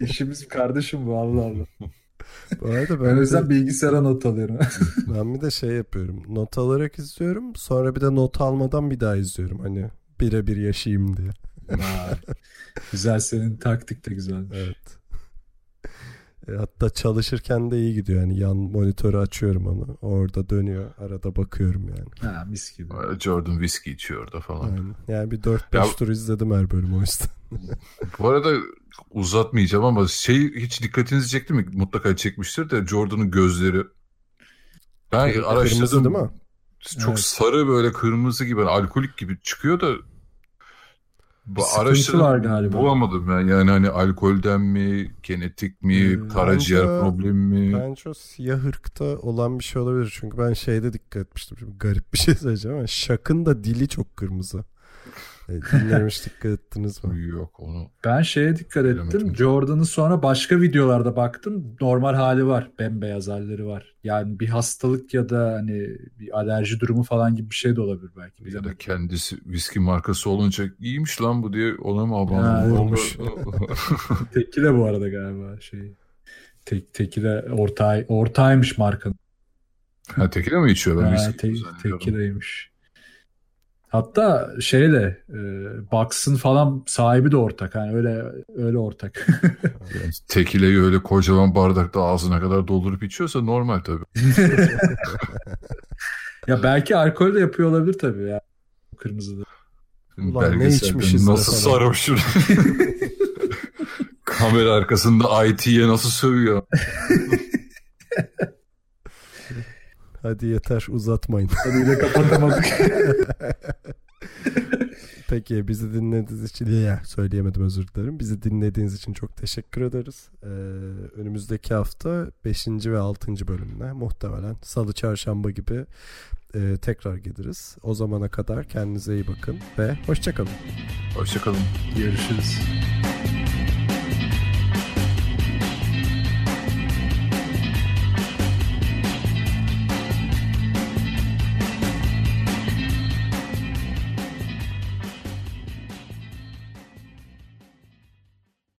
İşimiz kardeşim bu, Allah Allah. Bu arada ben, ben de... özel bilgisayara not alıyorum. Ben bir de şey yapıyorum. Not alarak izliyorum. Sonra bir de not almadan bir daha izliyorum. Hani birebir yaşayayım diye. Güzel, senin taktik de güzelmiş. Evet. Hatta çalışırken de iyi gidiyor. Yani yan monitörü açıyorum onu. Orada dönüyor. Arada bakıyorum yani. Ha, mis gibi. Jordan viski içiyor orada falan. Yani, yani bir dört beş tur izledim her bölümü o yüzden. Bu arada uzatmayacağım ama şey, hiç dikkatinizi çekti mi? Mutlaka çekmiştir de Jordan'ın gözleri. Ben evet, araştırdım. Değil mi? Çok evet. Sarı böyle kırmızı gibi, yani alkolik gibi çıkıyor da araştırdım, bulamadım ben. Yani hani alkolden mi, genetik mi, ee, karaciğer problemi mi? Bence o siyah ırkta olan bir şey olabilir. Çünkü ben şeyde dikkat etmiştim. Şimdi garip bir şey söyleyeceğim ama Shaq'ın da dili çok kırmızı. Dinlemiş, dikkat ettiniz mi? Yok onu. Ben şeye dikkat ettim. Jordan'ın sonra başka videolarda baktım. Normal hali var. Bembeyaz halleri var. Yani bir hastalık ya da hani bir alerji durumu falan gibi bir şey de olabilir belki. Ya da kendisi viski markası olunca iyiymiş lan bu diye ona mı abandon olmuş? Tekile bu arada galiba şey. Tek, tekile ortay, ortaymış markanın. Ha, tekile mi içiyor? Ben viski te, tekileymiş. Hatta şeyle e, Box'ın falan sahibi de ortak. Yani öyle öyle ortak. Yani tekileyi öyle kocaman bardakta ağzına kadar doldurup içiyorsa normal tabii. Ya belki alkol de yapıyor olabilir tabii ya. Kırmızıda. Ulan ne içmişiz? Nasıl sarhoşum? Kamera arkasında I T'ye nasıl sövüyor? Hadi yeter, uzatmayın. Hadi de kapatamadık. Peki bizi dinlediğiniz için ya, söyleyemedim, özür dilerim. Bizi dinlediğiniz için çok teşekkür ederiz. Ee, önümüzdeki hafta beşinci ve altıncı bölümle muhtemelen salı çarşamba gibi e, tekrar geliriz. O zamana kadar kendinize iyi bakın ve hoşça kalın. Hoşça kalın. Görüşürüz.